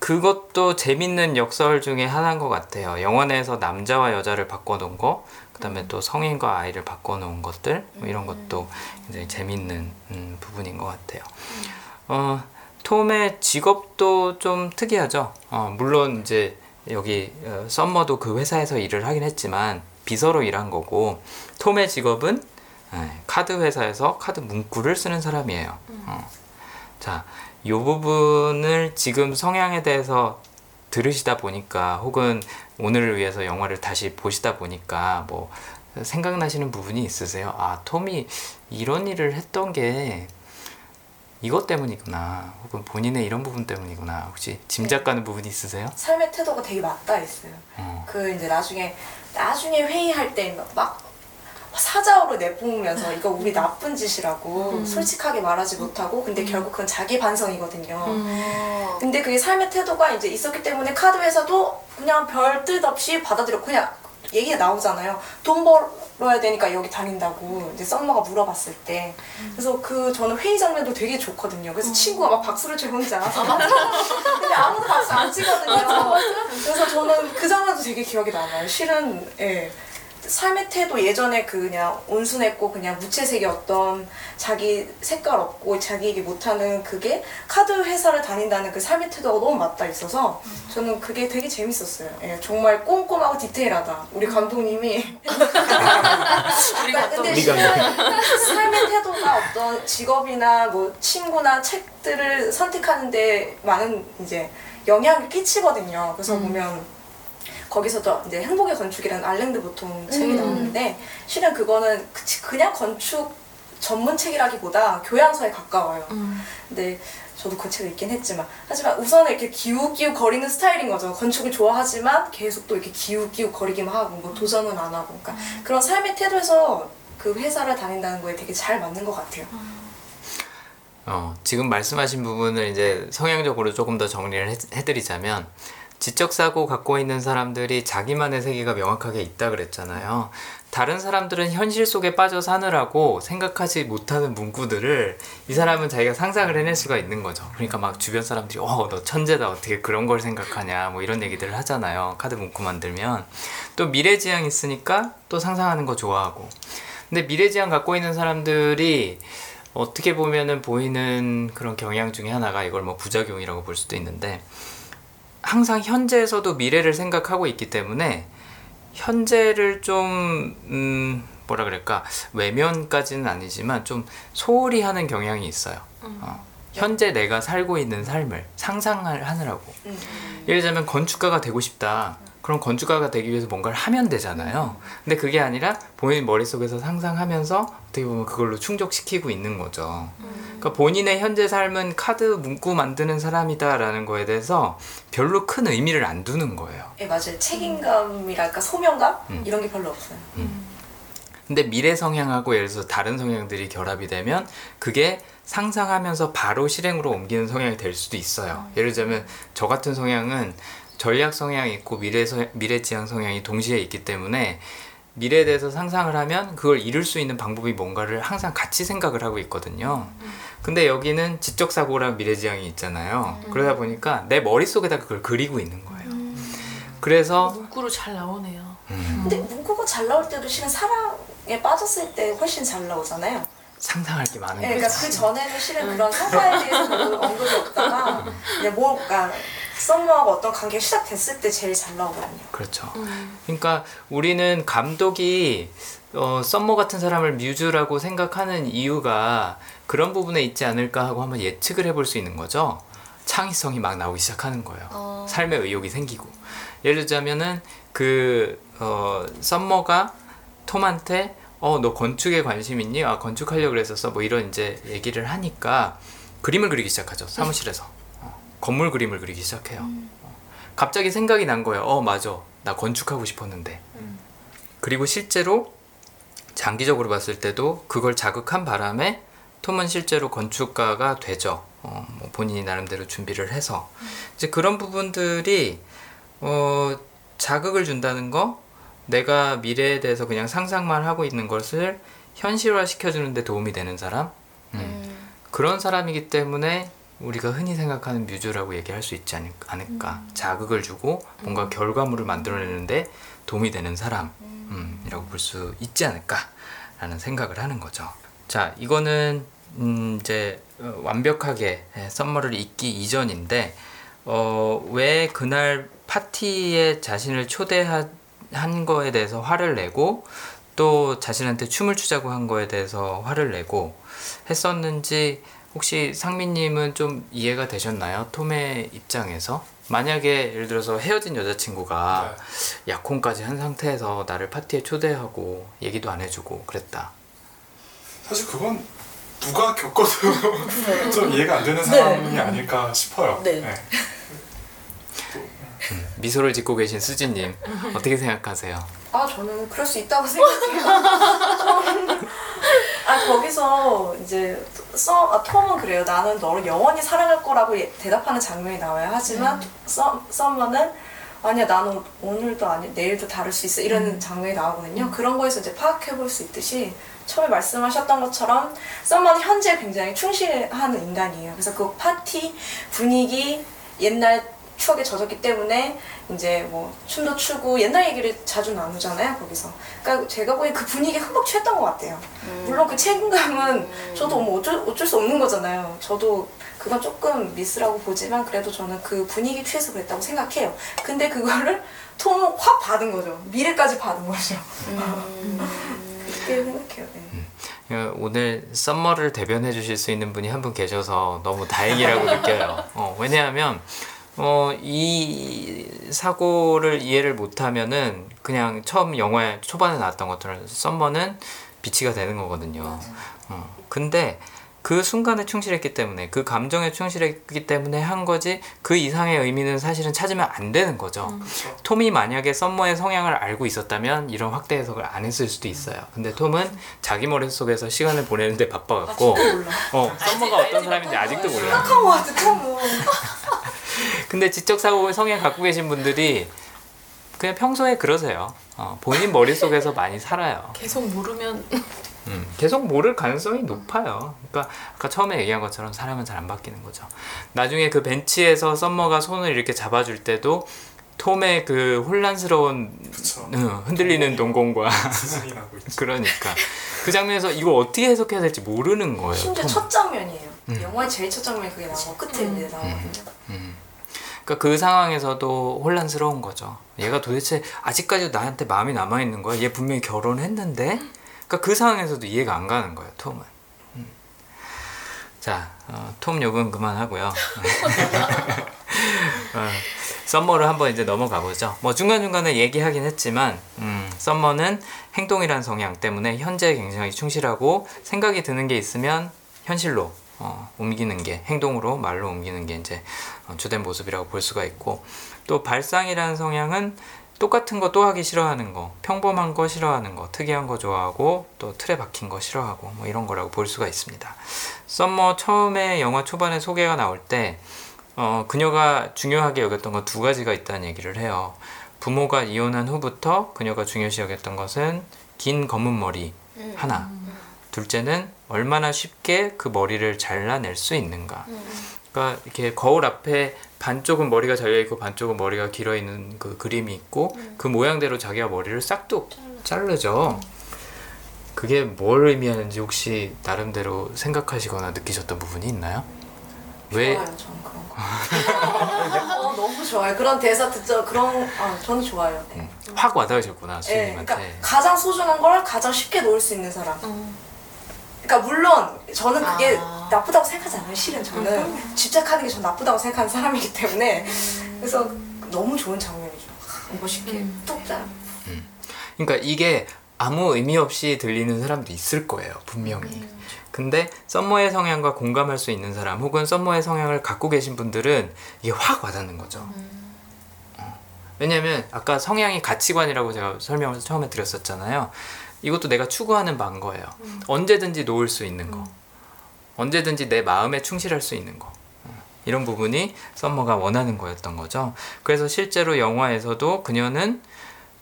그것도 재밌는 역설 중에 하나인 것 같아요. 영화 내에서 남자와 여자를 바꿔놓은 거, 그 다음에 또 성인과 아이를 바꿔놓은 것들, 뭐 이런 것도 굉장히 재밌는 부분인 것 같아요. 톰의 직업도 좀 특이하죠. 물론 이제 여기 썸머도 그 회사에서 일을 하긴 했지만 비서로 일한 거고, 톰의 직업은 카드 회사에서 카드 문구를 쓰는 사람이에요. 자, 이 부분을 지금 성향에 대해서 들으시다 보니까, 혹은 오늘을 위해서 영화를 다시 보시다 보니까 뭐 생각나시는 부분이 있으세요? 아, 톰이 이런 일을 했던 게 이것 때문이구나, 혹은 본인의 이런 부분 때문이구나, 혹시 짐작가는 부분이 있으세요? 삶의 태도가 되게 맞닿아 있어요. 그 이제 나중에 회의할 때 막 사자어로 내뿜으면서 이거 우리 나쁜 짓이라고 솔직하게 말하지 못하고, 근데 결국 그건 자기 반성이거든요. 근데 그게 삶의 태도가 이제 있었기 때문에 카드 회사도 그냥 별 뜻 없이 받아들였고, 그냥 얘기가 나오잖아요. 돈 벌어야 되니까 여기 다닌다고 이제 썸머가 물어봤을 때. 그래서 저는 회의 장면도 되게 좋거든요. 그래서 친구가 막 박수를 쳐요 혼자. 근데 아무도 박수 안 치거든요. 그래서 저는 그 장면도 되게 기억이 남아요. 실은 삶의 태도, 예전에 그냥 온순했고 그냥 무채색이었던 자기 색깔 없고 자기 얘기 못하는 그게 카드 회사를 다닌다는 그 삶의 태도가 너무 맞닿아 있어서 저는 그게 되게 재밌었어요. 예, 정말 꼼꼼하고 디테일하다. 우리 감독님이 근데 삶의 태도가 어떤 직업이나 뭐 친구나 책들을 선택하는데 많은 이제 영향을 끼치거든요. 그래서 보면 거기서도 이제 행복의 건축이라는 알랭 드 보통 책이 나오는데 실은 그거는 그냥 건축 전문 책이라기보다 교양서에 가까워요. 근데 저도 그 책을 읽긴 했지만 하지만 우선은 이렇게 기웃기웃 거리는 스타일인 거죠. 건축을 좋아하지만 계속 또 이렇게 기웃기웃 거리기만 하고 뭐 도전은 안 하고 그러니까 그런 삶의 태도에서 그 회사를 다닌다는 거에 되게 잘 맞는 것 같아요. 지금 말씀하신 부분을 이제 성향적으로 조금 더 정리를 해드리자면 지적사고 갖고 있는 사람들이 자기만의 세계가 명확하게 있다 그랬잖아요. 다른 사람들은 현실 속에 빠져 사느라고 생각하지 못하는 문구들을 이 사람은 자기가 상상을 해낼 수가 있는 거죠. 그러니까 막 주변 사람들이 너 천재다, 어떻게 그런 걸 생각하냐 뭐 이런 얘기들을 하잖아요. 카드 문구 만들면. 또 미래지향 있으니까 또 상상하는 거 좋아하고. 근데 미래지향 갖고 있는 사람들이 어떻게 보면은 보이는 그런 경향 중에 하나가 이걸 뭐 부작용이라고 볼 수도 있는데 항상 현재에서도 미래를 생각하고 있기 때문에 현재를 좀 뭐라 그럴까 외면까지는 아니지만 좀 소홀히 하는 경향이 있어요. 현재 내가 살고 있는 삶을 상상을 하느라고 예를 들면 건축가가 되고 싶다. 그럼 건축가가 되기 위해서 뭔가를 하면 되잖아요. 근데 그게 아니라 본인 머릿속에서 상상하면서 어떻게 보면 그걸로 충족시키고 있는 거죠. 그러니까 본인의 현재 삶은 카드 문구 만드는 사람이다 라는 거에 대해서 별로 큰 의미를 안 두는 거예요. 예, 맞아요. 책임감이랄까 소명감? 이런 게 별로 없어요. 근데 미래 성향하고 예를 들어서 다른 성향들이 결합이 되면 그게 상상하면서 바로 실행으로 옮기는 성향이 될 수도 있어요. 예를 들자면 저 같은 성향은 전략 성향이 있고 미래지향 성향이 동시에 있기 때문에 미래에 대해서 상상을 하면 그걸 이룰 수 있는 방법이 뭔가를 항상 같이 생각을 하고 있거든요. 근데 여기는 지적사고랑 미래지향이 있잖아요. 그러다 보니까 내 머릿속에다 그걸 그리고 있는 거예요. 그래서 문구로 잘 나오네요. 근데 문구가 잘 나올 때도 실은 사랑에 빠졌을 때 훨씬 잘 나오잖아요. 상상할 게 많은 거죠. 네, 그러니까 그 전에는 실은 그런 상사에 대해서는 언급이 없다가 그러니까 썸머하고 어떤 관계가 시작됐을 때 제일 잘 나오거든요. 그렇죠. 그러니까 우리는 감독이 썸머 같은 사람을 뮤즈라고 생각하는 이유가 그런 부분에 있지 않을까 하고 한번 예측을 해볼 수 있는 거죠. 창의성이 막 나오기 시작하는 거예요. 삶의 의욕이 생기고 예를 들자면은 그 썸머가 톰한테 너 건축에 관심 있니? 아, 건축하려고 그랬었어. 뭐 이런 이제 얘기를 하니까 그림을 그리기 시작하죠. 사무실에서. 건물 그림을 그리기 시작해요. 갑자기 생각이 난 거예요. 맞아. 나 건축하고 싶었는데. 그리고 실제로 장기적으로 봤을 때도 그걸 자극한 바람에 톰은 실제로 건축가가 되죠. 뭐 본인이 나름대로 준비를 해서. 이제 그런 부분들이 자극을 준다는 거, 내가 미래에 대해서 그냥 상상만 하고 있는 것을 현실화 시켜주는 데 도움이 되는 사람 그런 사람이기 때문에 우리가 흔히 생각하는 뮤즈라고 얘기할 수 있지 않을까 자극을 주고 뭔가 결과물을 만들어내는 데 도움이 되는 사람이라고 볼 수 있지 않을까 라는 생각을 하는 거죠. 자, 이거는 이제 완벽하게 썸머를 잊기 이전인데 왜 그날 파티에 자신을 초대한 거에 대해서 화를 내고 또 자신한테 춤을 추자고 한 거에 대해서 화를 내고 했었는지 혹시 상민님은 좀 이해가 되셨나요? 톰의 입장에서? 만약에 예를 들어서 헤어진 여자친구가 약혼까지 한 상태에서 나를 파티에 초대하고 얘기도 안 해주고 그랬다. 사실 그건 누가 겪어도 좀 이해가 안 되는 상황이 아닐까 싶어요. 네. 미소를 짓고 계신 수진님 어떻게 생각하세요? 아, 저는 그럴 수 있다고 생각해요. 거기서 이제 톰은 그래요. 나는 너를 영원히 사랑할 거라고 대답하는 장면이 나와요. 하지만 썸머는 아니야, 나는 오늘도 아니 내일도 다를 수 있어 이런 장면이 나오거든요. 그런 거에서 이제 파악해 볼 수 있듯이 처음에 말씀하셨던 것처럼 썸머는 현재 굉장히 충실한 인간이에요. 그래서 그 파티 분위기 옛날 추억에 젖었기 때문에 이제 뭐 춤도 추고 옛날 얘기를 자주 나누잖아요 거기서. 그러니까 제가 보기엔 그 분위기에 흠뻑 취했던 것 같아요. 물론 그 책임감은 저도 뭐 어쩔 수 없는 거잖아요. 저도 그건 조금 미스라고 보지만 그래도 저는 그 분위기 취해서 그랬다고 생각해요. 근데 그거를 톰은 확 받은 거죠. 미래까지 받은 거죠. 그렇게 생각해요. 네. 오늘 썸머를 대변해 주실 수 있는 분이 한 분 계셔서 너무 다행이라고 느껴요. 왜냐하면 이 사고를 이해를 못하면은 그냥 처음 영화의 초반에 나왔던 것처럼 썸머는 비치가 되는 거거든요. 근데 그 순간에 충실했기 때문에 그 감정에 충실했기 때문에 한 거지 그 이상의 의미는 사실은 찾으면 안 되는 거죠. 톰이 만약에 썸머의 성향을 알고 있었다면 이런 확대 해석을 안 했을 수도 있어요. 근데 톰은 자기 머릿속에서 시간을 보내는데 바빠갖고 썸머가 어떤 사람인지 아직도 몰라. 착한 거 같아 톰은. 근데 지적사고의 성향 갖고 계신 분들이 그냥 평소에 그러세요. 본인 머릿속에서 많이 살아요. 계속 모르면 계속 모를 가능성이 높아요. 그러니까 아까 처음에 얘기한 것처럼 사람은 잘 안 바뀌는 거죠. 나중에 그 벤치에서 썸머가 손을 이렇게 잡아줄 때도 톰의 그 혼란스러운 흔들리는 동공과 그러니까 그 장면에서 이걸 어떻게 해석해야 될지 모르는 거예요. 심지어 첫 장면이에요. 영화의 제일 첫 장면이 그게 나오고 끝에 이제 나오거든요. 그러니까 그 상황에서도 혼란스러운 거죠. 얘가 도대체 아직까지도 나한테 마음이 남아있는 거야? 얘 분명히 결혼했는데? 그러니까 그 상황에서도 이해가 안 가는 거예요, 톰은. 자, 톰 욕은 그만하고요. 썸머를 한번 이제 넘어가 보죠. 뭐 중간중간에 얘기하긴 했지만 썸머는 행동이란 성향 때문에 현재에 굉장히 충실하고 생각이 드는 게 있으면 현실로 옮기는 게 행동으로 말로 옮기는 게 이제 주된 모습이라고 볼 수가 있고, 또 발상이라는 성향은 똑같은 거 또 하기 싫어하는 거, 평범한 거 싫어하는 거, 특이한 거 좋아하고 또 틀에 박힌 거 싫어하고 뭐 이런 거라고 볼 수가 있습니다. 썸머 처음에 영화 초반에 소개가 나올 때 그녀가 중요하게 여겼던 건 두 가지가 있다는 얘기를 해요. 부모가 이혼한 후부터 그녀가 중요시 여겼던 것은 긴 검은 머리 하나, 둘째는 얼마나 쉽게 그 머리를 잘라낼 수 있는가. 그러니까 이렇게 거울 앞에 반쪽은 머리가 잘려있고 반쪽은 머리가 길어있는 그 그림이 있고 그 모양대로 자기가 머리를 싹둑 자르죠. 그게 뭘 의미하는지 혹시 나름대로 생각하시거나 느끼셨던 부분이 있나요? 왜? 좋아요, 저는 그런 거. 너무 좋아요. 그런 대사 듣죠. 그런 저는 좋아요. 네. 확 와닿으셨구나, 수인님한테. 네, 그러니까 가장 소중한 걸 가장 쉽게 놓을 수 있는 사람. 그러니까 물론 저는 그게 나쁘다고 생각하지 않아요. 실은 저는 집착하는 게 전 나쁘다고 생각하는 사람이기 때문에 그래서 너무 좋은 장면이죠. 멋있게 뚝 자라. 그러니까 이게 아무 의미 없이 들리는 사람도 있을 거예요, 분명히. 근데 썸머의 성향과 공감할 수 있는 사람 혹은 썸머의 성향을 갖고 계신 분들은 이게 확 와닿는 거죠. 왜냐면 아까 성향이 가치관이라고 제가 설명을 처음에 드렸었잖아요. 이것도 내가 추구하는 바인 거예요. 언제든지 놓을 수 있는 거, 언제든지 내 마음에 충실할 수 있는 거, 이런 부분이 썸머가 원하는 거였던 거죠. 그래서 실제로 영화에서도 그녀는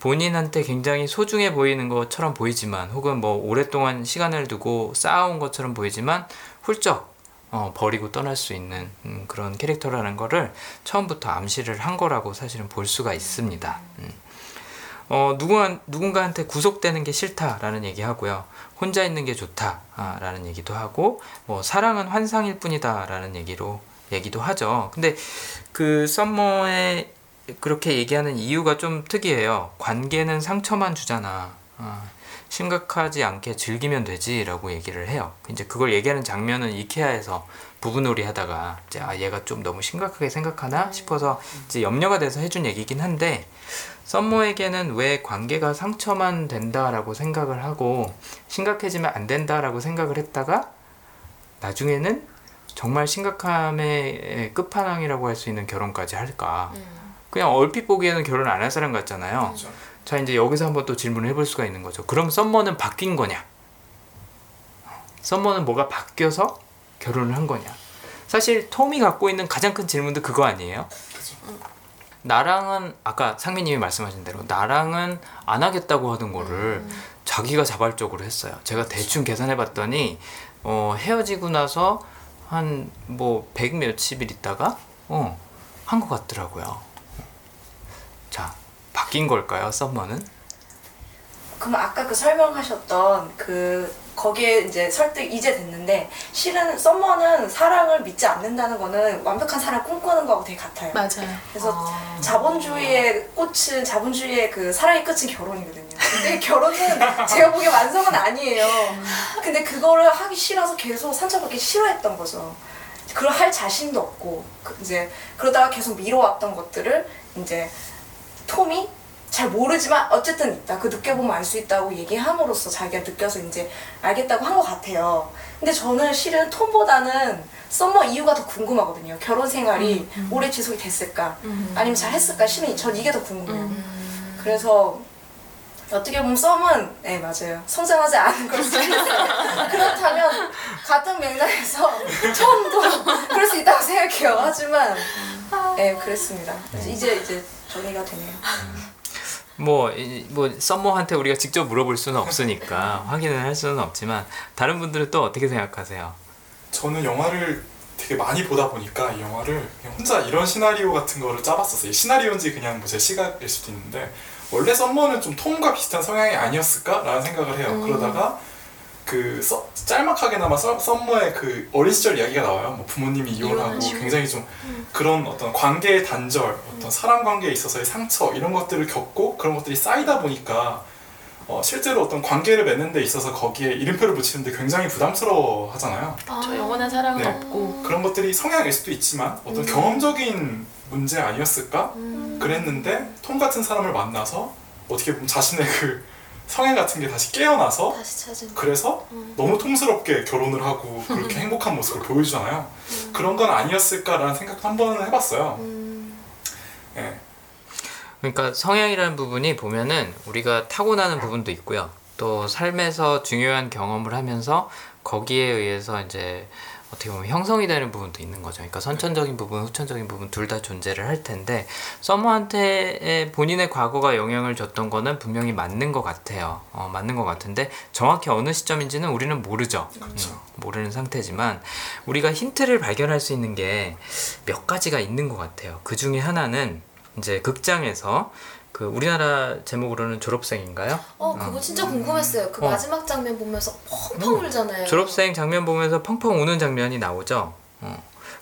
본인한테 굉장히 소중해 보이는 것처럼 보이지만 혹은 뭐 오랫동안 시간을 두고 쌓아온 것처럼 보이지만 훌쩍 버리고 떠날 수 있는 그런 캐릭터라는 거를 처음부터 암시를 한 거라고 사실은 볼 수가 있습니다. 누군가한테 구속되는 게 싫다라는 얘기하고요. 혼자 있는 게 좋다라는 얘기도 하고, 뭐 사랑은 환상일 뿐이다라는 얘기도 하죠. 근데 그 썸머의 그렇게 얘기하는 이유가 좀 특이해요. 관계는 상처만 주잖아. 심각하지 않게 즐기면 되지라고 얘기를 해요. 이제 그걸 얘기하는 장면은 이케아에서 부부놀이 하다가 이제 얘가 좀 너무 심각하게 생각하나 싶어서 이제 염려가 돼서 해준 얘기긴 한데, 썸머에게는 왜 관계가 상처만 된다라고 생각을 하고 심각해지면 안 된다라고 생각을 했다가 나중에는 정말 심각함의 끝판왕이라고 할 수 있는 결혼까지 할까. 그냥 얼핏 보기에는 결혼 안 할 사람 같잖아요. 그렇죠. 자, 이제 여기서 한번 또 질문을 해볼 수가 있는 거죠. 그럼 썸머는 바뀐 거냐? 썸머는 뭐가 바뀌어서 결혼을 한 거냐? 사실 톰이 갖고 있는 가장 큰 질문도 그거 아니에요? 그렇죠. 나랑은 아까 상민님이 말씀하신 대로 나랑은 안 하겠다고 하던 거를 자기가 자발적으로 했어요. 제가 대충 계산해 봤더니 헤어지고 나서 한 뭐 100 몇십 일 있다가 한 것 같더라고요. 자, 바뀐 걸까요, 썸머는? 그럼 아까 그 설명하셨던 그 거기에 이제 설득 이제 됐는데, 실은 썸머는 사랑을 믿지 않는다는 거는 완벽한 사랑 꿈꾸는 거하고 되게 같아요. 맞아요. 그래서 자본주의의 꽃은, 자본주의의 그 사랑의 끝은 결혼이거든요. 근데 결혼은 제가 보기에 완성은 아니에요. 근데 그거를 하기 싫어서 계속 상처받기 싫어했던 거죠. 그걸 할 자신도 없고, 이제 그러다가 계속 미뤄왔던 것들을 이제 톰이 잘 모르지만 어쨌든 있다, 그 느껴보면 알 수 있다고 얘기함으로써 자기가 느껴서 이제 알겠다고 한 것 같아요. 근데 저는 실은 톰보다는 썸머 이유가 더 궁금하거든요. 결혼 생활이 오래 지속이 됐을까, 아니면 잘 했을까, 실은 전 이게 더 궁금해요. 그래서 어떻게 보면 썸은, 네 맞아요, 성장하지 않은 걸 수도 있어요. 그렇다면 같은 맥락에서 처음도 그럴 수 있다고 생각해요. 하지만 네, 그랬습니다. 이제 정리가 되네요. 뭐 썸머한테 우리가 직접 물어볼 수는 없으니까 확인을 할 수는 없지만, 다른 분들은 또 어떻게 생각하세요? 저는 영화를 되게 많이 보다 보니까 이 영화를 혼자 이런 시나리오 같은 거를 짜봤었어요. 시나리오인지 그냥 뭐 제 시각일 수도 있는데, 원래 썸머는 좀 톰과 비슷한 성향이 아니었을까라는 생각을 해요. 그러다가 그 짤막하게나마 썸머의 그 어린 시절 이야기가 나와요. 뭐 부모님이 이혼하고 굉장히 좀 그런 어떤 관계의 단절, 어떤 사람 관계에 있어서의 상처, 이런 것들을 겪고 그런 것들이 쌓이다 보니까 실제로 어떤 관계를 맺는 데 있어서 거기에 이름표를 붙이는데 굉장히 부담스러워 하잖아요. 저 영원한 사랑은 없고, 그런 것들이 성향일 수도 있지만 어떤 경험적인 문제 아니었을까? 그랬는데 톰 같은 사람을 만나서 어떻게 보면 자신의 그 성향 같은 게 다시 깨어나서 다시 그래서 너무 통스럽게 결혼을 하고 그렇게 행복한 모습을 보여주잖아요. 그런 건 아니었을까라는 생각도 한번 해봤어요. 네. 그러니까 성향이라는 부분이 보면은 우리가 타고나는 부분도 있고요, 또 삶에서 중요한 경험을 하면서 거기에 의해서 이제 어떻게 보면 형성이 되는 부분도 있는 거죠. 그러니까 선천적인 부분, 후천적인 부분 둘 다 존재를 할 텐데, 서머한테 본인의 과거가 영향을 줬던 거는 분명히 맞는 것 같아요. 맞는 것 같은데 정확히 어느 시점인지는 우리는 모르죠. 그렇죠. 모르는 상태지만 우리가 힌트를 발견할 수 있는 게 몇 가지가 있는 것 같아요. 그 중에 하나는 이제 극장에서 그 우리나라 제목으로는 졸업생인가요? 그거 진짜 궁금했어요. 그 마지막 장면 보면서 펑펑 울잖아요. 졸업생 장면 보면서 펑펑 우는 장면이 나오죠.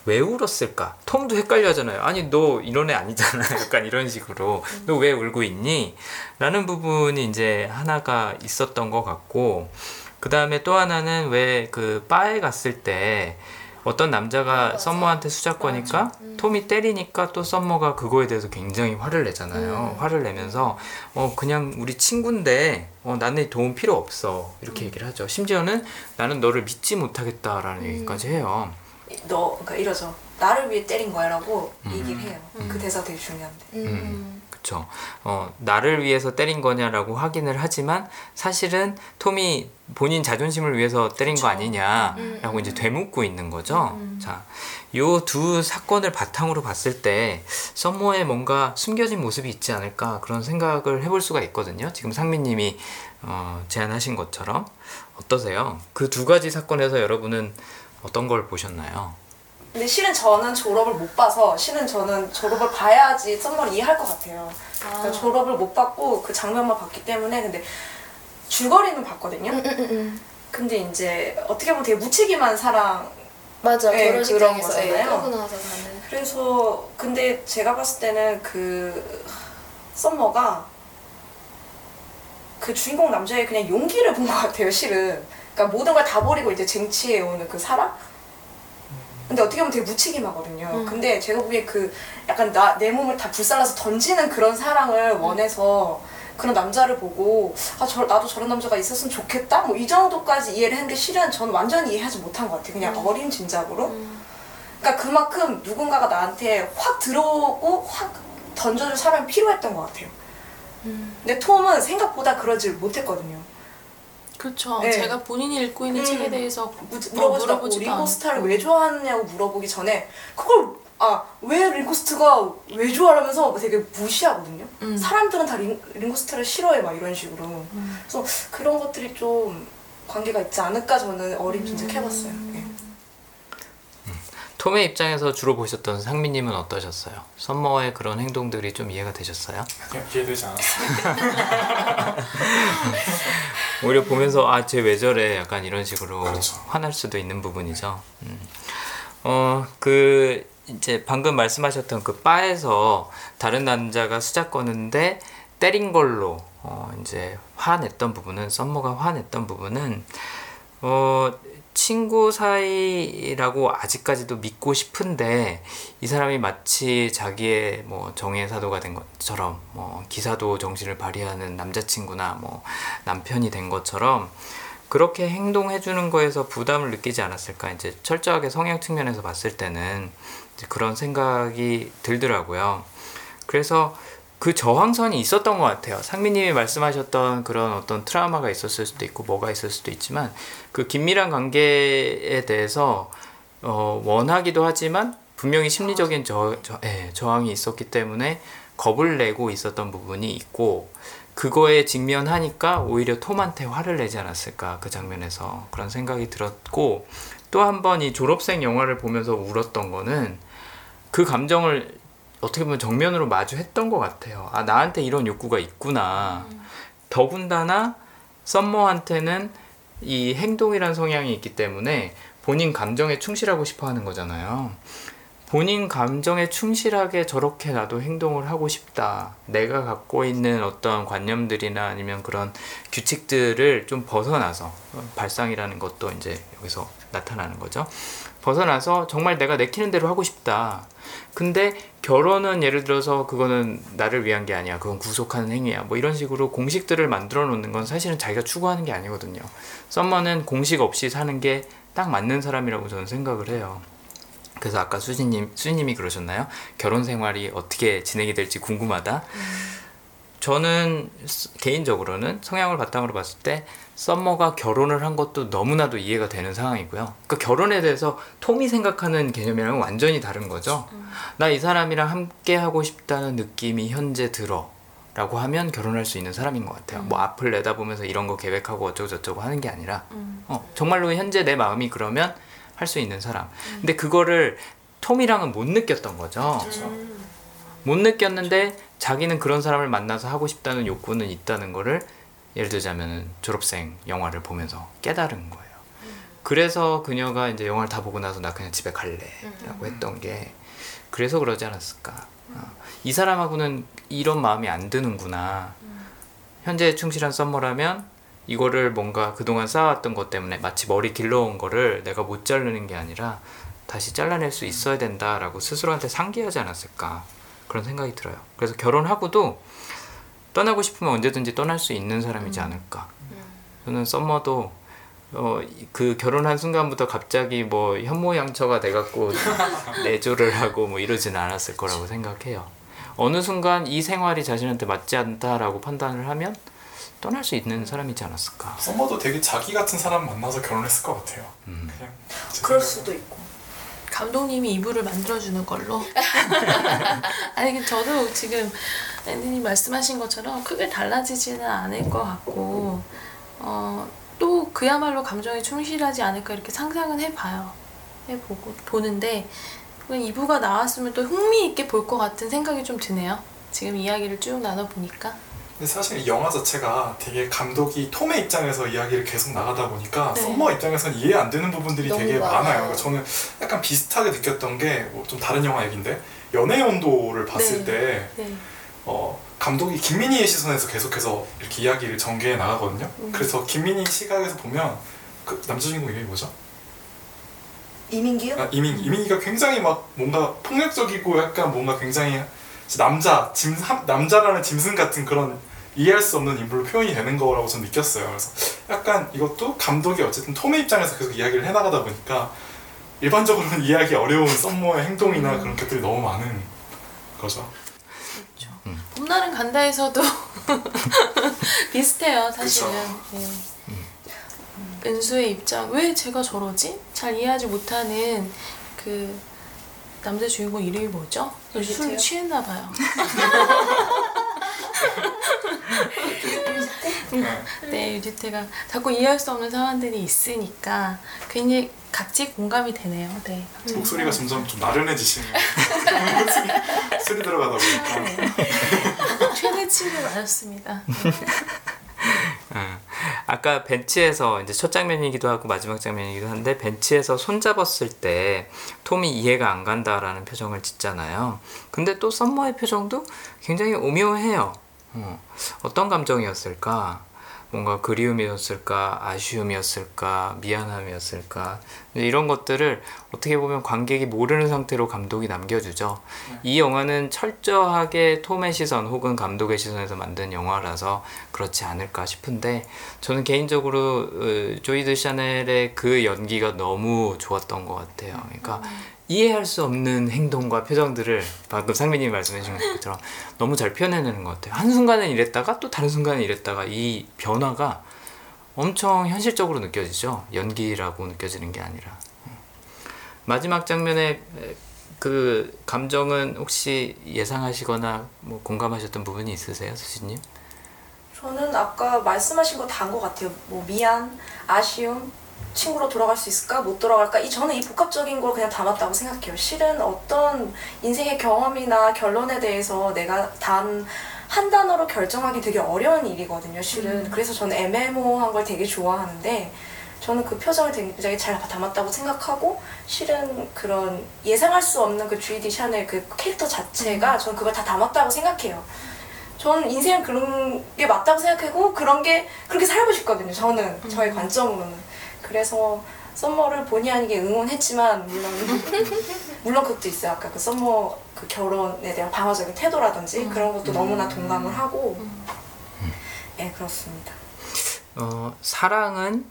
왜 울었을까? 톰도 헷갈려 하잖아요. 아니 너 이런 애 아니잖아. 약간 이런 식으로 너 왜 울고 있니? 라는 부분이 이제 하나가 있었던 것 같고, 그 다음에 또 하나는 왜 그 바에 갔을 때 어떤 남자가 썸머한테 수작거니까 톰이 때리니까 또 썸머가 그거에 대해서 굉장히 화를 내잖아요. 화를 내면서 그냥 우리 친구인데 나는 도움 필요 없어, 이렇게 얘기를 하죠. 심지어는 나는 너를 믿지 못하겠다라는 얘기까지 해요. 너 그러니까 이러죠. 나를 위해 때린 거야 라고 얘기를 해요. 그 대사 되게 중요한데. 그쵸. 나를 위해서 때린 거냐라고 확인을 하지만 사실은 톰이 본인 자존심을 위해서 때린 거 아니냐라고 이제 되묻고 있는 거죠. 자, 요 두 사건을 바탕으로 봤을 때 썸머에 뭔가 숨겨진 모습이 있지 않을까, 그런 생각을 해볼 수가 있거든요. 지금 상민님이 제안하신 것처럼 어떠세요? 그 두 가지 사건에서 여러분은 어떤 걸 보셨나요? 근데 실은 저는 졸업을 못 봐서, 실은 저는 졸업을 봐야지 썸머를 이해할 것 같아요. 그러니까 졸업을 못 봤고 그 장면만 봤기 때문에, 근데 줄거리는 봤거든요. 근데 이제 어떻게 보면 되게 무책임한 사랑, 맞아, 결혼식장에서 끄고 나서 가는. 그래서 근데 제가 봤을 때는 그 썸머가 그 주인공 남자의 그냥 용기를 본 것 같아요, 실은. 그러니까 모든 걸 다 버리고 이제 쟁취해오는 그 사랑? 근데 어떻게 보면 되게 무책임하거든요. 근데 제가 보기에 그 약간 내 몸을 다 불살라서 던지는 그런 사랑을 원해서 그런 남자를 보고 나도 저런 남자가 있었으면 좋겠다? 뭐 이 정도까지 이해를 했는데, 실은 저는 완전히 이해하지 못한 것 같아요. 그냥 어림짐작으로. 그러니까 그만큼 누군가가 나한테 확 들어오고 확 던져줄 사람이 필요했던 것 같아요. 근데 톰은 생각보다 그러질 못했거든요. 그렇죠. 네. 제가 본인이 읽고 있는 책에 대해서 물어보지도 않고, 리고스타를 왜 좋아하느냐고 물어보기 전에 그걸 왜 링고스트가 왜 좋아하면서 되게 무시하거든요. 사람들은 다 링고스트를 싫어해 막 이런 식으로. 그래서 그런 것들이 좀 관계가 있지 않을까 저는 어림짐작해봤어요. 네. 톰의 입장에서 주로 보셨던 상민님은 어떠셨어요? 썸머의 그런 행동들이 좀 이해가 되셨어요? 그냥 기회되지 않았어요. 오히려 보면서 아, 쟤 왜 저래 약간 이런 식으로 그렇죠. 화날 수도 있는 부분이죠. 네. 그 이제 방금 말씀하셨던 그 바에서 다른 남자가 수작 거는데 때린 걸로 이제 화냈던 부분은 썸머가 화냈던 부분은 친구 사이라고 아직까지도 믿고 싶은데 이 사람이 마치 자기의 뭐 정의 사도가 된 것처럼 뭐 기사도 정신을 발휘하는 남자친구나 뭐 남편이 된 것처럼 그렇게 행동해주는 거에서 부담을 느끼지 않았을까. 이제 철저하게 성향 측면에서 봤을 때는 이제 그런 생각이 들더라고요. 그래서 그 저항선이 있었던 것 같아요. 상민님이 말씀하셨던 그런 어떤 트라우마가 있었을 수도 있고 뭐가 있을 수도 있지만 그 긴밀한 관계에 대해서 원하기도 하지만 분명히 심리적인 저항이 있었기 때문에 겁을 내고 있었던 부분이 있고 그거에 직면하니까 오히려 톰한테 화를 내지 않았을까 그 장면에서 그런 생각이 들었고 또 한 번 이 졸업생 영화를 보면서 울었던 거는 그 감정을 어떻게 보면 정면으로 마주했던 것 같아요. 아, 나한테 이런 욕구가 있구나. 더군다나 썸머한테는 이 행동이란 성향이 있기 때문에 본인 감정에 충실하고 싶어 하는 거잖아요. 본인 감정에 충실하게 저렇게 나도 행동을 하고 싶다. 내가 갖고 있는 어떤 관념들이나 아니면 그런 규칙들을 좀 벗어나서 발상이라는 것도 이제 여기서 나타나는 거죠. 벗어나서 정말 내가 내키는 대로 하고 싶다. 근데 결혼은 예를 들어서 그거는 나를 위한 게 아니야. 그건 구속하는 행위야. 뭐 이런 식으로 공식들을 만들어 놓는 건 사실은 자기가 추구하는 게 아니거든요. 썸머는 공식 없이 사는 게 딱 맞는 사람이라고 저는 생각을 해요. 그래서 아까 수진님이 그러셨나요? 결혼 생활이 어떻게 진행이 될지 궁금하다. 저는 개인적으로는 성향을 바탕으로 봤을 때 썸머가 결혼을 한 것도 너무나도 이해가 되는 상황이고요. 그러니까 결혼에 대해서 톰이 생각하는 개념이랑은 완전히 다른 거죠. 나 이 사람이랑 함께 하고 싶다는 느낌이 현재 들어 라고 하면 결혼할 수 있는 사람인 것 같아요. 뭐 앞을 내다보면서 이런 거 계획하고 어쩌고저쩌고 하는 게 아니라 정말로 현재 내 마음이 그러면 할 수 있는 사람. 근데 그거를 톰이랑은 못 느꼈던 거죠. 못 느꼈는데 자기는 그런 사람을 만나서 하고 싶다는 욕구는 있다는 거를 예를 들자면 졸업생 영화를 보면서 깨달은 거예요. 그래서 그녀가 이제 영화를 다 보고 나서 나 그냥 집에 갈래 라고 했던 게 그래서 그러지 않았을까. 이 사람하고는 이런 마음이 안 드는구나. 현재에 충실한 썸머라면 이거를 뭔가 그동안 쌓아왔던 것 때문에 마치 머리 길러온 거를 내가 못 자르는 게 아니라 다시 잘라낼 수 있어야 된다라고 스스로한테 상기하지 않았을까 그런 생각이 들어요. 그래서 결혼하고도 떠나고 싶으면 언제든지 떠날 수 있는 사람이지 않을까. 저는 썸머도 그 결혼한 순간부터 갑자기 뭐 현모양처가 돼갖고 내조를 하고 뭐 이러진 않았을 거라고 생각해요. 어느 순간 이 생활이 자신한테 맞지 않다라고 판단을 하면 떠날 수 있는 사람이지 않았을까. 썸머도 되게 자기 같은 사람 만나서 결혼했을 것 같아요. 그냥 그럴 수도 있고 감독님이 이불을 만들어주는 걸로. 아니 저도 지금 앤디님 말씀하신 것처럼 크게 달라지지는 않을 것 같고 또 그야말로 감정에 충실하지 않을까 이렇게 상상은 해보고 보는데 이부가 나왔으면 또 흥미있게 볼 것 같은 생각이 좀 드네요. 지금 이야기를 쭉 나눠보니까 근데 사실 이 영화 자체가 되게 감독이 톰의 입장에서 이야기를 계속 나가다 보니까 네. 썸머 입장에서는 이해 안 되는 부분들이 되게 많아요. 그러니까 저는 약간 비슷하게 느꼈던 게 뭐 좀 다른 영화 얘기인데 연애의 온도를 봤을 네. 때 네. 감독이 김민희의 시선에서 계속해서 이렇게 이야기를 전개해 나가거든요. 그래서 김민희 시각에서 보면 그 남자 주인공 이름이 뭐죠? 이민기요? 아, 이민기가 굉장히 막 뭔가 폭력적이고 약간 뭔가 굉장히 남자라는 짐승 같은 그런 이해할 수 없는 인물로 표현이 되는 거라고 저는 느꼈어요. 그래서 약간 이것도 감독이 어쨌든 톰의 입장에서 계속 이야기를 해나가다 보니까 일반적으로는 이해하기 어려운 썸머의 행동이나 그런 것들이 너무 많은 거죠. 그렇죠. 봄날은 간다에서도 비슷해요, 사실은. 그렇죠. 네. 은수의 입장, 왜 제가 저러지? 잘 이해하지 못하는 그 남자 주인공 이름이 뭐죠? 술 취했나 봐요. 유지태가 자꾸 이해할 수 없는 상황들이 있으니까 굉장히 같이 공감이 되네요. 네. 목소리가 점점 좀 나른해지시네요. 소리 들어가다 보니까. 최대 치를 맞았습니다. 아까 벤치에서 이제 첫 장면이기도 하고 마지막 장면이기도 한데 벤치에서 손잡았을 때 톰이 이해가 안 간다라는 표정을 짓잖아요. 근데 또 썸머의 표정도 굉장히 오묘해요. 어떤 감정이었을까? 뭔가 그리움이었을까? 아쉬움이었을까? 미안함이었을까? 이런 것들을 어떻게 보면 관객이 모르는 상태로 감독이 남겨주죠. 이 영화는 철저하게 톰의 시선 혹은 감독의 시선에서 만든 영화라서 그렇지 않을까 싶은데 저는 개인적으로 조이 데샤넬의 그 연기가 너무 좋았던 것 같아요. 그러니까 이해할 수 없는 행동과 표정들을 방금 상민님이 말씀해주신 것처럼 너무 잘 표현해내는 것 같아요. 한순간엔 이랬다가 또 다른 순간에 이랬다가 이 변화가 엄청 현실적으로 느껴지죠. 연기라고 느껴지는 게 아니라. 마지막 장면에 그 감정은 혹시 예상하시거나 뭐 공감하셨던 부분이 있으세요? 수진님? 저는 아까 말씀하신 거 다 한 것 같아요. 뭐 미안, 아쉬움, 친구로 돌아갈 수 있을까? 못 돌아갈까? 저는 이 복합적인 걸 그냥 담았다고 생각해요. 실은 어떤 인생의 경험이나 결론에 대해서 내가 단 한 단어로 결정하기 되게 어려운 일이거든요, 실은. 그래서 저는 애매모호한 걸 되게 좋아하는데 저는 그 표정을 굉장히 잘 담았다고 생각하고 실은 그런 예상할 수 없는 그 조이 데샤넬 그 캐릭터 자체가 저는 그걸 다 담았다고 생각해요. 저는 인생은 그런 게 맞다고 생각하고 그런 게 그렇게 살고 싶거든요, 저는. 저의 관점으로는. 그래서 썸머를 본의 아니게 응원했지만 물론 그것도 있어요. 아까 그 썸머 그 결혼에 대한 방어적인 태도라든지 그런 것도 너무나 동감을 하고 네, 그렇습니다. 사랑은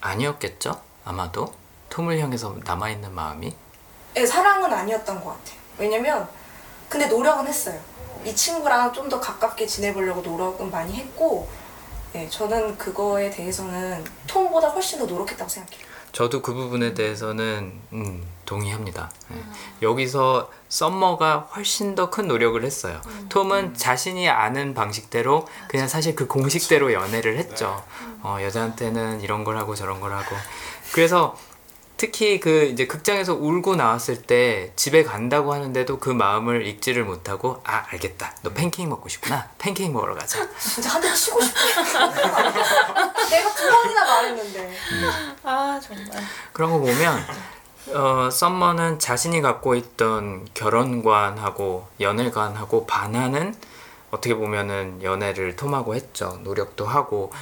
아니었겠죠? 아마도 톰을 향해서 남아있는 마음이? 네, 사랑은 아니었던 것 같아요. 왜냐면 근데 노력은 했어요. 이 친구랑 좀 더 가깝게 지내보려고 노력은 많이 했고 네, 저는 그거에 대해서는 톰보다 훨씬 더 노력했다고 생각해요. 저도 그 부분에 대해서는 동의합니다. 여기서 썸머가 훨씬 더 큰 노력을 했어요. 톰은 자신이 아는 방식대로 그냥 사실 그 공식대로 연애를 했죠. 여자한테는 이런 걸 하고 저런 걸 하고 그래서 특히 그 이제 극장에서 울고 나왔을 때 집에 간다고 하는데도 그 마음을 읽지를 못하고 아 알겠다 너 팬케이크 먹고 싶구나 팬케이크 먹으러 가자 진짜 한 대 치고 싶어 내가 두 번이나 말했는데 아 정말 그런 거 보면 썸머는 자신이 갖고 있던 결혼관하고 연애관하고 반하는 어떻게 보면은 연애를 톰하고 했죠. 노력도 하고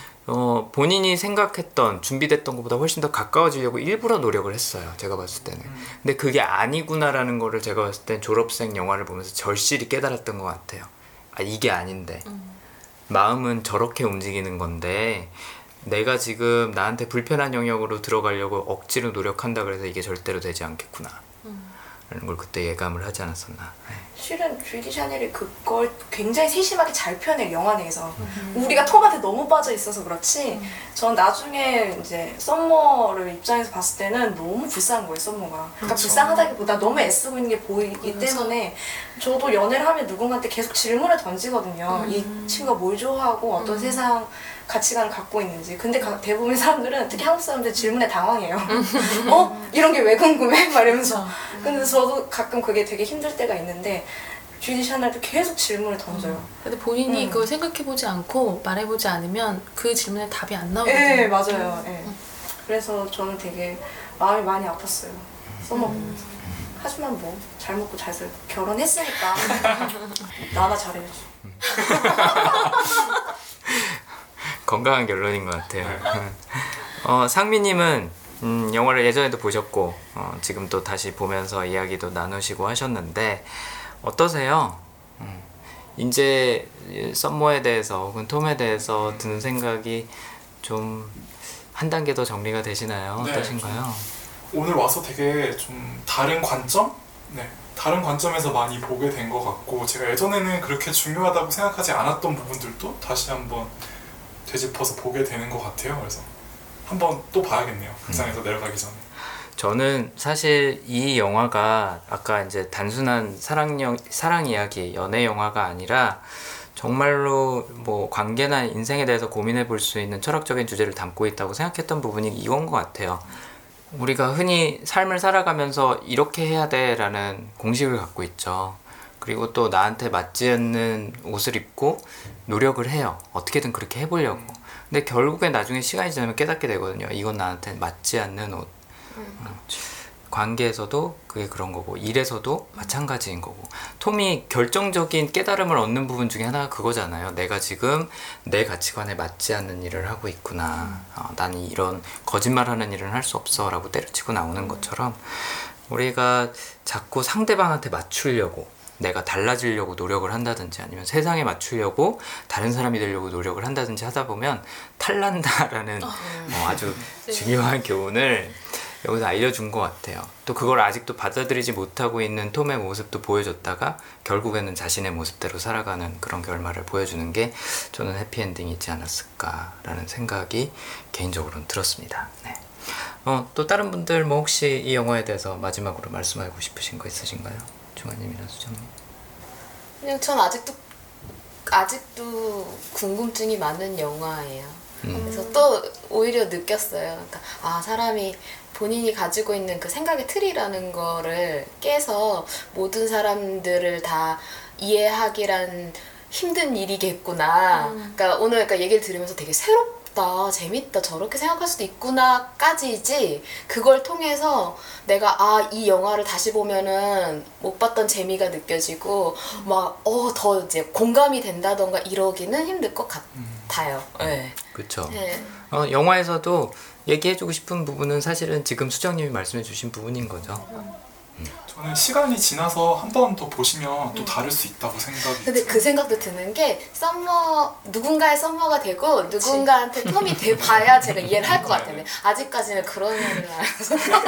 본인이 생각했던 준비됐던 것보다 훨씬 더 가까워지려고 일부러 노력을 했어요. 제가 봤을 때는. 근데 그게 아니구나라는 거를 제가 봤을 땐 졸업생 영화를 보면서 절실히 깨달았던 것 같아요. 아 이게 아닌데 마음은 저렇게 움직이는 건데 내가 지금 나한테 불편한 영역으로 들어가려고 억지로 노력한다 그래서 이게 절대로 되지 않겠구나 라는 걸 그때 예감을 하지 않았었나. 네. 실은 조이 데샤넬이 그걸 굉장히 세심하게 잘 표현해요, 영화 내에서. 우리가 톰한테 너무 빠져 있어서 그렇지 전 나중에 이제 썸머를 입장에서 봤을 때는 너무 불쌍한 거예요, 썸머가. 그러니까 불쌍하다기보다 너무 애쓰고 있는 게 보이기 때문에 저도 연애를 하면 누군가한테 계속 질문을 던지거든요. 이 친구가 뭘 좋아하고 어떤 세상 가치관을 갖고 있는지. 근데 대부분의 사람들은 특히 한국 사람들 질문에 당황해요. 어? 이런 게 왜 궁금해? 막 이러면서. 근데 저도 가끔 그게 되게 힘들 때가 있는데 조이 데샤넬도 계속 질문을 던져요. 근데 본인이 그걸 생각해보지 않고 말해보지 않으면 그 질문에 답이 안 나오거든요. 네, 맞아요. 네. 그래서 저는 되게 마음이 많이 아팠어요. 써먹으면서. 하지만 뭐 잘 먹고 잘 살고 결혼했으니까 나나 잘해야지. 건강한 결론인 것 같아요. 상미님은 영화를 예전에도 보셨고 지금 또 다시 보면서 이야기도 나누시고 하셨는데 어떠세요? 이제 썸머에 대해서 혹은 톰에 대해서 드는 생각이 좀 한 단계 더 정리가 되시나요? 네, 어떠신가요? 오늘 와서 되게 좀 다른 관점? 네, 다른 관점에서 많이 보게 된 것 같고 제가 예전에는 그렇게 중요하다고 생각하지 않았던 부분들도 다시 한번 되짚어서 보게 되는 것 같아요. 그래서 한번 또 봐야겠네요. 극장에서 내려가기 전에. 저는 사실 이 영화가 아까 이제 단순한 사랑 이야기, 연애 영화가 아니라 정말로 뭐 관계나 인생에 대해서 고민해 볼 수 있는 철학적인 주제를 담고 있다고 생각했던 부분이 이건 것 같아요. 우리가 흔히 삶을 살아가면서 이렇게 해야 돼 라는 공식을 갖고 있죠. 그리고 또 나한테 맞지 않는 옷을 입고 노력을 해요. 어떻게든 그렇게 해보려고. 근데 결국에 나중에 시간이 지나면 깨닫게 되거든요. 이건 나한테 맞지 않는 옷. 관계에서도 그게 그런 거고, 일에서도 마찬가지인 거고. 톰이 결정적인 깨달음을 얻는 부분 중에 하나가 그거잖아요. 내가 지금 내 가치관에 맞지 않는 일을 하고 있구나. 난 이런 거짓말하는 일은 할 수 없어 라고 때려치고 나오는 것처럼, 우리가 자꾸 상대방한테 맞추려고 내가 달라지려고 노력을 한다든지, 아니면 세상에 맞추려고 다른 사람이 되려고 노력을 한다든지 하다 보면 탈난다라는 아주 중요한 교훈을 여기서 알려준 것 같아요. 또 그걸 아직도 받아들이지 못하고 있는 톰의 모습도 보여줬다가 결국에는 자신의 모습대로 살아가는 그런 결말을 보여주는 게 저는 해피엔딩이지 않았을까라는 생각이 개인적으로는 들었습니다. 네. 또 다른 분들 뭐 혹시 이 영화에 대해서 마지막으로 말씀하고 싶으신 거 있으신가요? 종아님이나 수정님? 그냥 전 아직도 궁금증이 많은 영화예요. 그래서 또 오히려 느꼈어요. 그러니까 아, 사람이 본인이 가지고 있는 그 생각의 틀이라는 거를 깨서 모든 사람들을 다 이해하기란 힘든 일이겠구나. 그러니까 오늘 얘기를 들으면서 되게 새롭다, 재밌다, 저렇게 생각할 수도 있구나 까지지, 그걸 통해서 내가 아, 이 영화를 다시 보면은 못 봤던 재미가 느껴지고 막 더 이제 공감이 된다던가 이러기는 힘들 것 같아요. 네. 그쵸. 네. 영화에서도 얘기해주고 싶은 부분은 사실은 지금 수정님이 말씀해주신 부분인 거죠. 저는 시간이 지나서 한 번 더 보시면 또 다를 수 있다고 생각이. 근데 그 생각도 드는 게 누군가의 썸머가 되고 누군가한테 톰이 돼 봐야 제가 이해를 할 것 같아요. 아직까지는 그런 생각.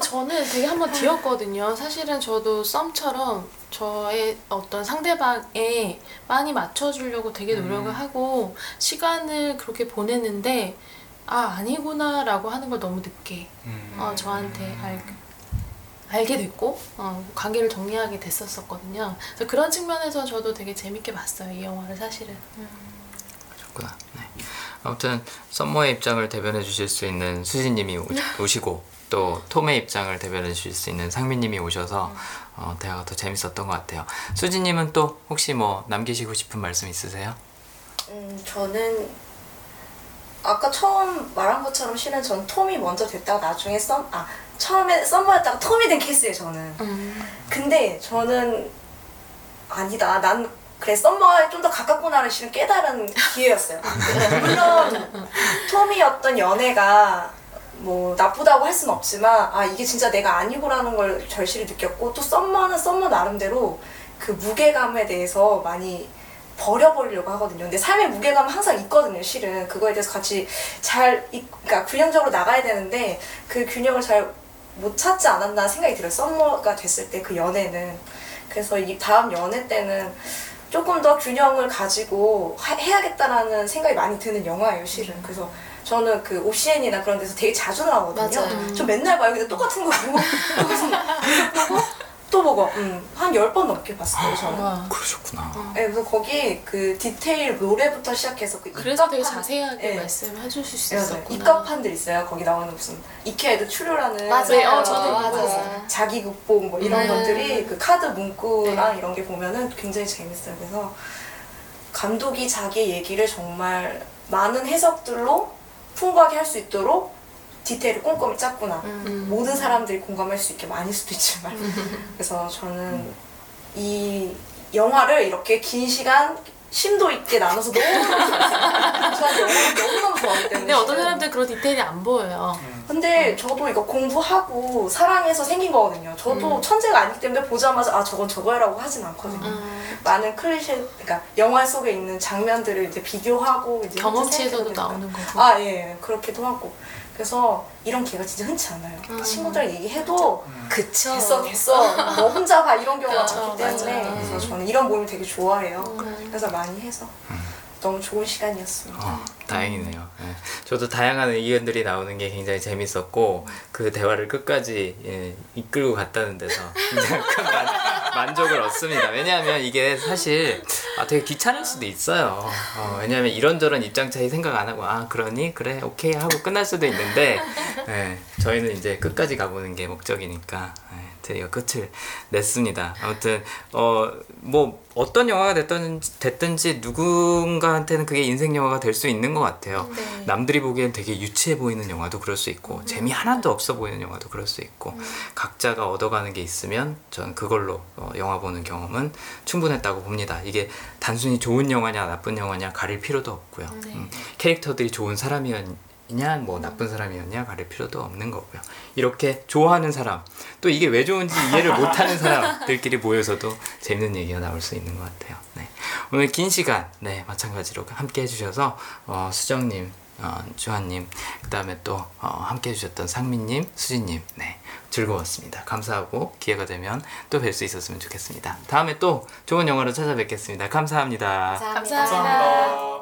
저는 되게 한번 뒤였거든요. 사실은 저도 썸처럼 저의 어떤 상대방에 많이 맞춰주려고 되게 노력을 하고 시간을 그렇게 보냈는데, 아, 아니구나 라고 하는 걸 너무 늦게 저한테 알게 됐고 관계를 정리하게 됐었거든요. 그래서 그런 측면에서 저도 되게 재밌게 봤어요, 이 영화를 사실은. 그렇구나. 네. 아무튼 썸머의 입장을 대변해 주실 수 있는 수진님이 오시고 또 톰의 입장을 대변해 주실 수 있는 상민님이 오셔서 대화가 더 재밌었던 것 같아요. 수진님은 또 혹시 뭐 남기시고 싶은 말씀 있으세요? 저는 아까 처음 말한 것처럼 실은 전 톰이 먼저 됐다가 나중에 처음에 썸머였다가 톰이 된 케이스예요, 저는. 근데 저는 아니다, 난 그래 썸머에 좀 더 가깝구나를 실은 깨달은 기회였어요. 물론 톰이었던 연애가 뭐 나쁘다고 할 순 없지만, 아, 이게 진짜 내가 아니고라는 걸 절실히 느꼈고, 또 썸머는 썸머 나름대로 그 무게감에 대해서 많이 버려버리려고 하거든요. 근데 삶의 무게감은 항상 있거든요, 실은. 그거에 대해서 같이 그러니까 균형적으로 나가야 되는데 그 균형을 잘 못 찾지 않았나 생각이 들어요, 썸머가 됐을 때 그 연애는. 그래서 이 다음 연애 때는 조금 더 균형을 가지고 해야겠다라는 생각이 많이 드는 영화예요, 실은. 그래서 저는 그 OCN이나 그런 데서 되게 자주 나오거든요. 맞아요. 저 맨날 봐요. 근데 똑같은 거 보고 또 보고 한 10번 넘게 봤어요, 저는. 와. 그러셨구나. 네, 그래서 거기 그 디테일 노래부터 시작해서 그 그래서 되게 자세하게 말씀해 주실 수 있었구나. 입가판들 있어요, 거기 나오는 무슨 이케아에도 출료라는. 맞아요. 저도 맞아요. 자기 극복 뭐 이런 것들이 그 카드 문구랑 이런 게 보면은 굉장히 재밌어요. 그래서 감독이 자기 얘기를 정말 많은 해석들로 풍부하게 할 수 있도록 디테일을 꼼꼼히 짰구나. 모든 사람들이 공감할 수 있게, 아닐 수도 있지만. 그래서 저는 이 영화를 이렇게 긴 시간 심도 있게 나눠서 너무너무 좋아하기 때문에. 근데 어떤 사람들은 그런 디테일이 안 보여요. 근데 저도 이거 공부하고 사랑해서 생긴 거거든요. 저도 천재가 아니기 때문에 보자마자 아, 저건 저거야라고 하진 않거든요. 많은 클리셰, 그러니까 영화 속에 있는 장면들을 이제 비교하고 이제 경험치에서도 나오는 거고. 아, 예, 그렇게도 하고. 그래서 이런 기회가 진짜 흔치 않아요. 친구들이랑 얘기해도 그쵸, 됐어 너 혼자 봐 이런 경우가 많기 때문에. 그래서 저는 이런 모임 되게 좋아해요. 그래서 많이 해서 너무 좋은 시간이었습니다. 다행이네요. 네. 저도 다양한 의견들이 나오는 게 굉장히 재밌었고, 그 대화를 끝까지 이끌고 갔다는 데서 굉장히 큰 만족을 얻습니다. 왜냐하면 이게 사실 되게 귀찮을 수도 있어요. 왜냐하면 이런저런 입장 차이 생각 안 하고, 아, 그러니? 그래, 오케이 하고 끝날 수도 있는데, 네, 저희는 이제 끝까지 가보는 게 목적이니까 드디어 끝을 냈습니다. 아무튼 뭐 어떤 영화가 됐든지 누군가한테는 그게 인생 영화가 될 수 있는 것 같아요. 네. 남들이 보기엔 되게 유치해 보이는 영화도 그럴 수 있고 재미 하나도 없어 보이는 영화도 그럴 수 있고 각자가 얻어가는 게 있으면 전 그걸로 영화 보는 경험은 충분했다고 봅니다. 이게 단순히 좋은 영화냐 나쁜 영화냐 가릴 필요도 없고요. 네. 캐릭터들이 좋은 사람이었냐 뭐 나쁜 사람이었냐 가릴 필요도 없는 거고요. 이렇게 좋아하는 사람, 또 이게 왜 좋은지 이해를 못하는 사람들끼리 모여서도 재밌는 얘기가 나올 수 있는 것 같아요. 네. 오늘 긴 시간 마찬가지로 함께 해주셔서 수정님, 주한님, 그 다음에 또 함께 해주셨던 상민님, 수진님 즐거웠습니다. 감사하고 기회가 되면 또 뵐 수 있었으면 좋겠습니다. 다음에 또 좋은 영화로 찾아뵙겠습니다. 감사합니다. 감사합니다. 감사합니다.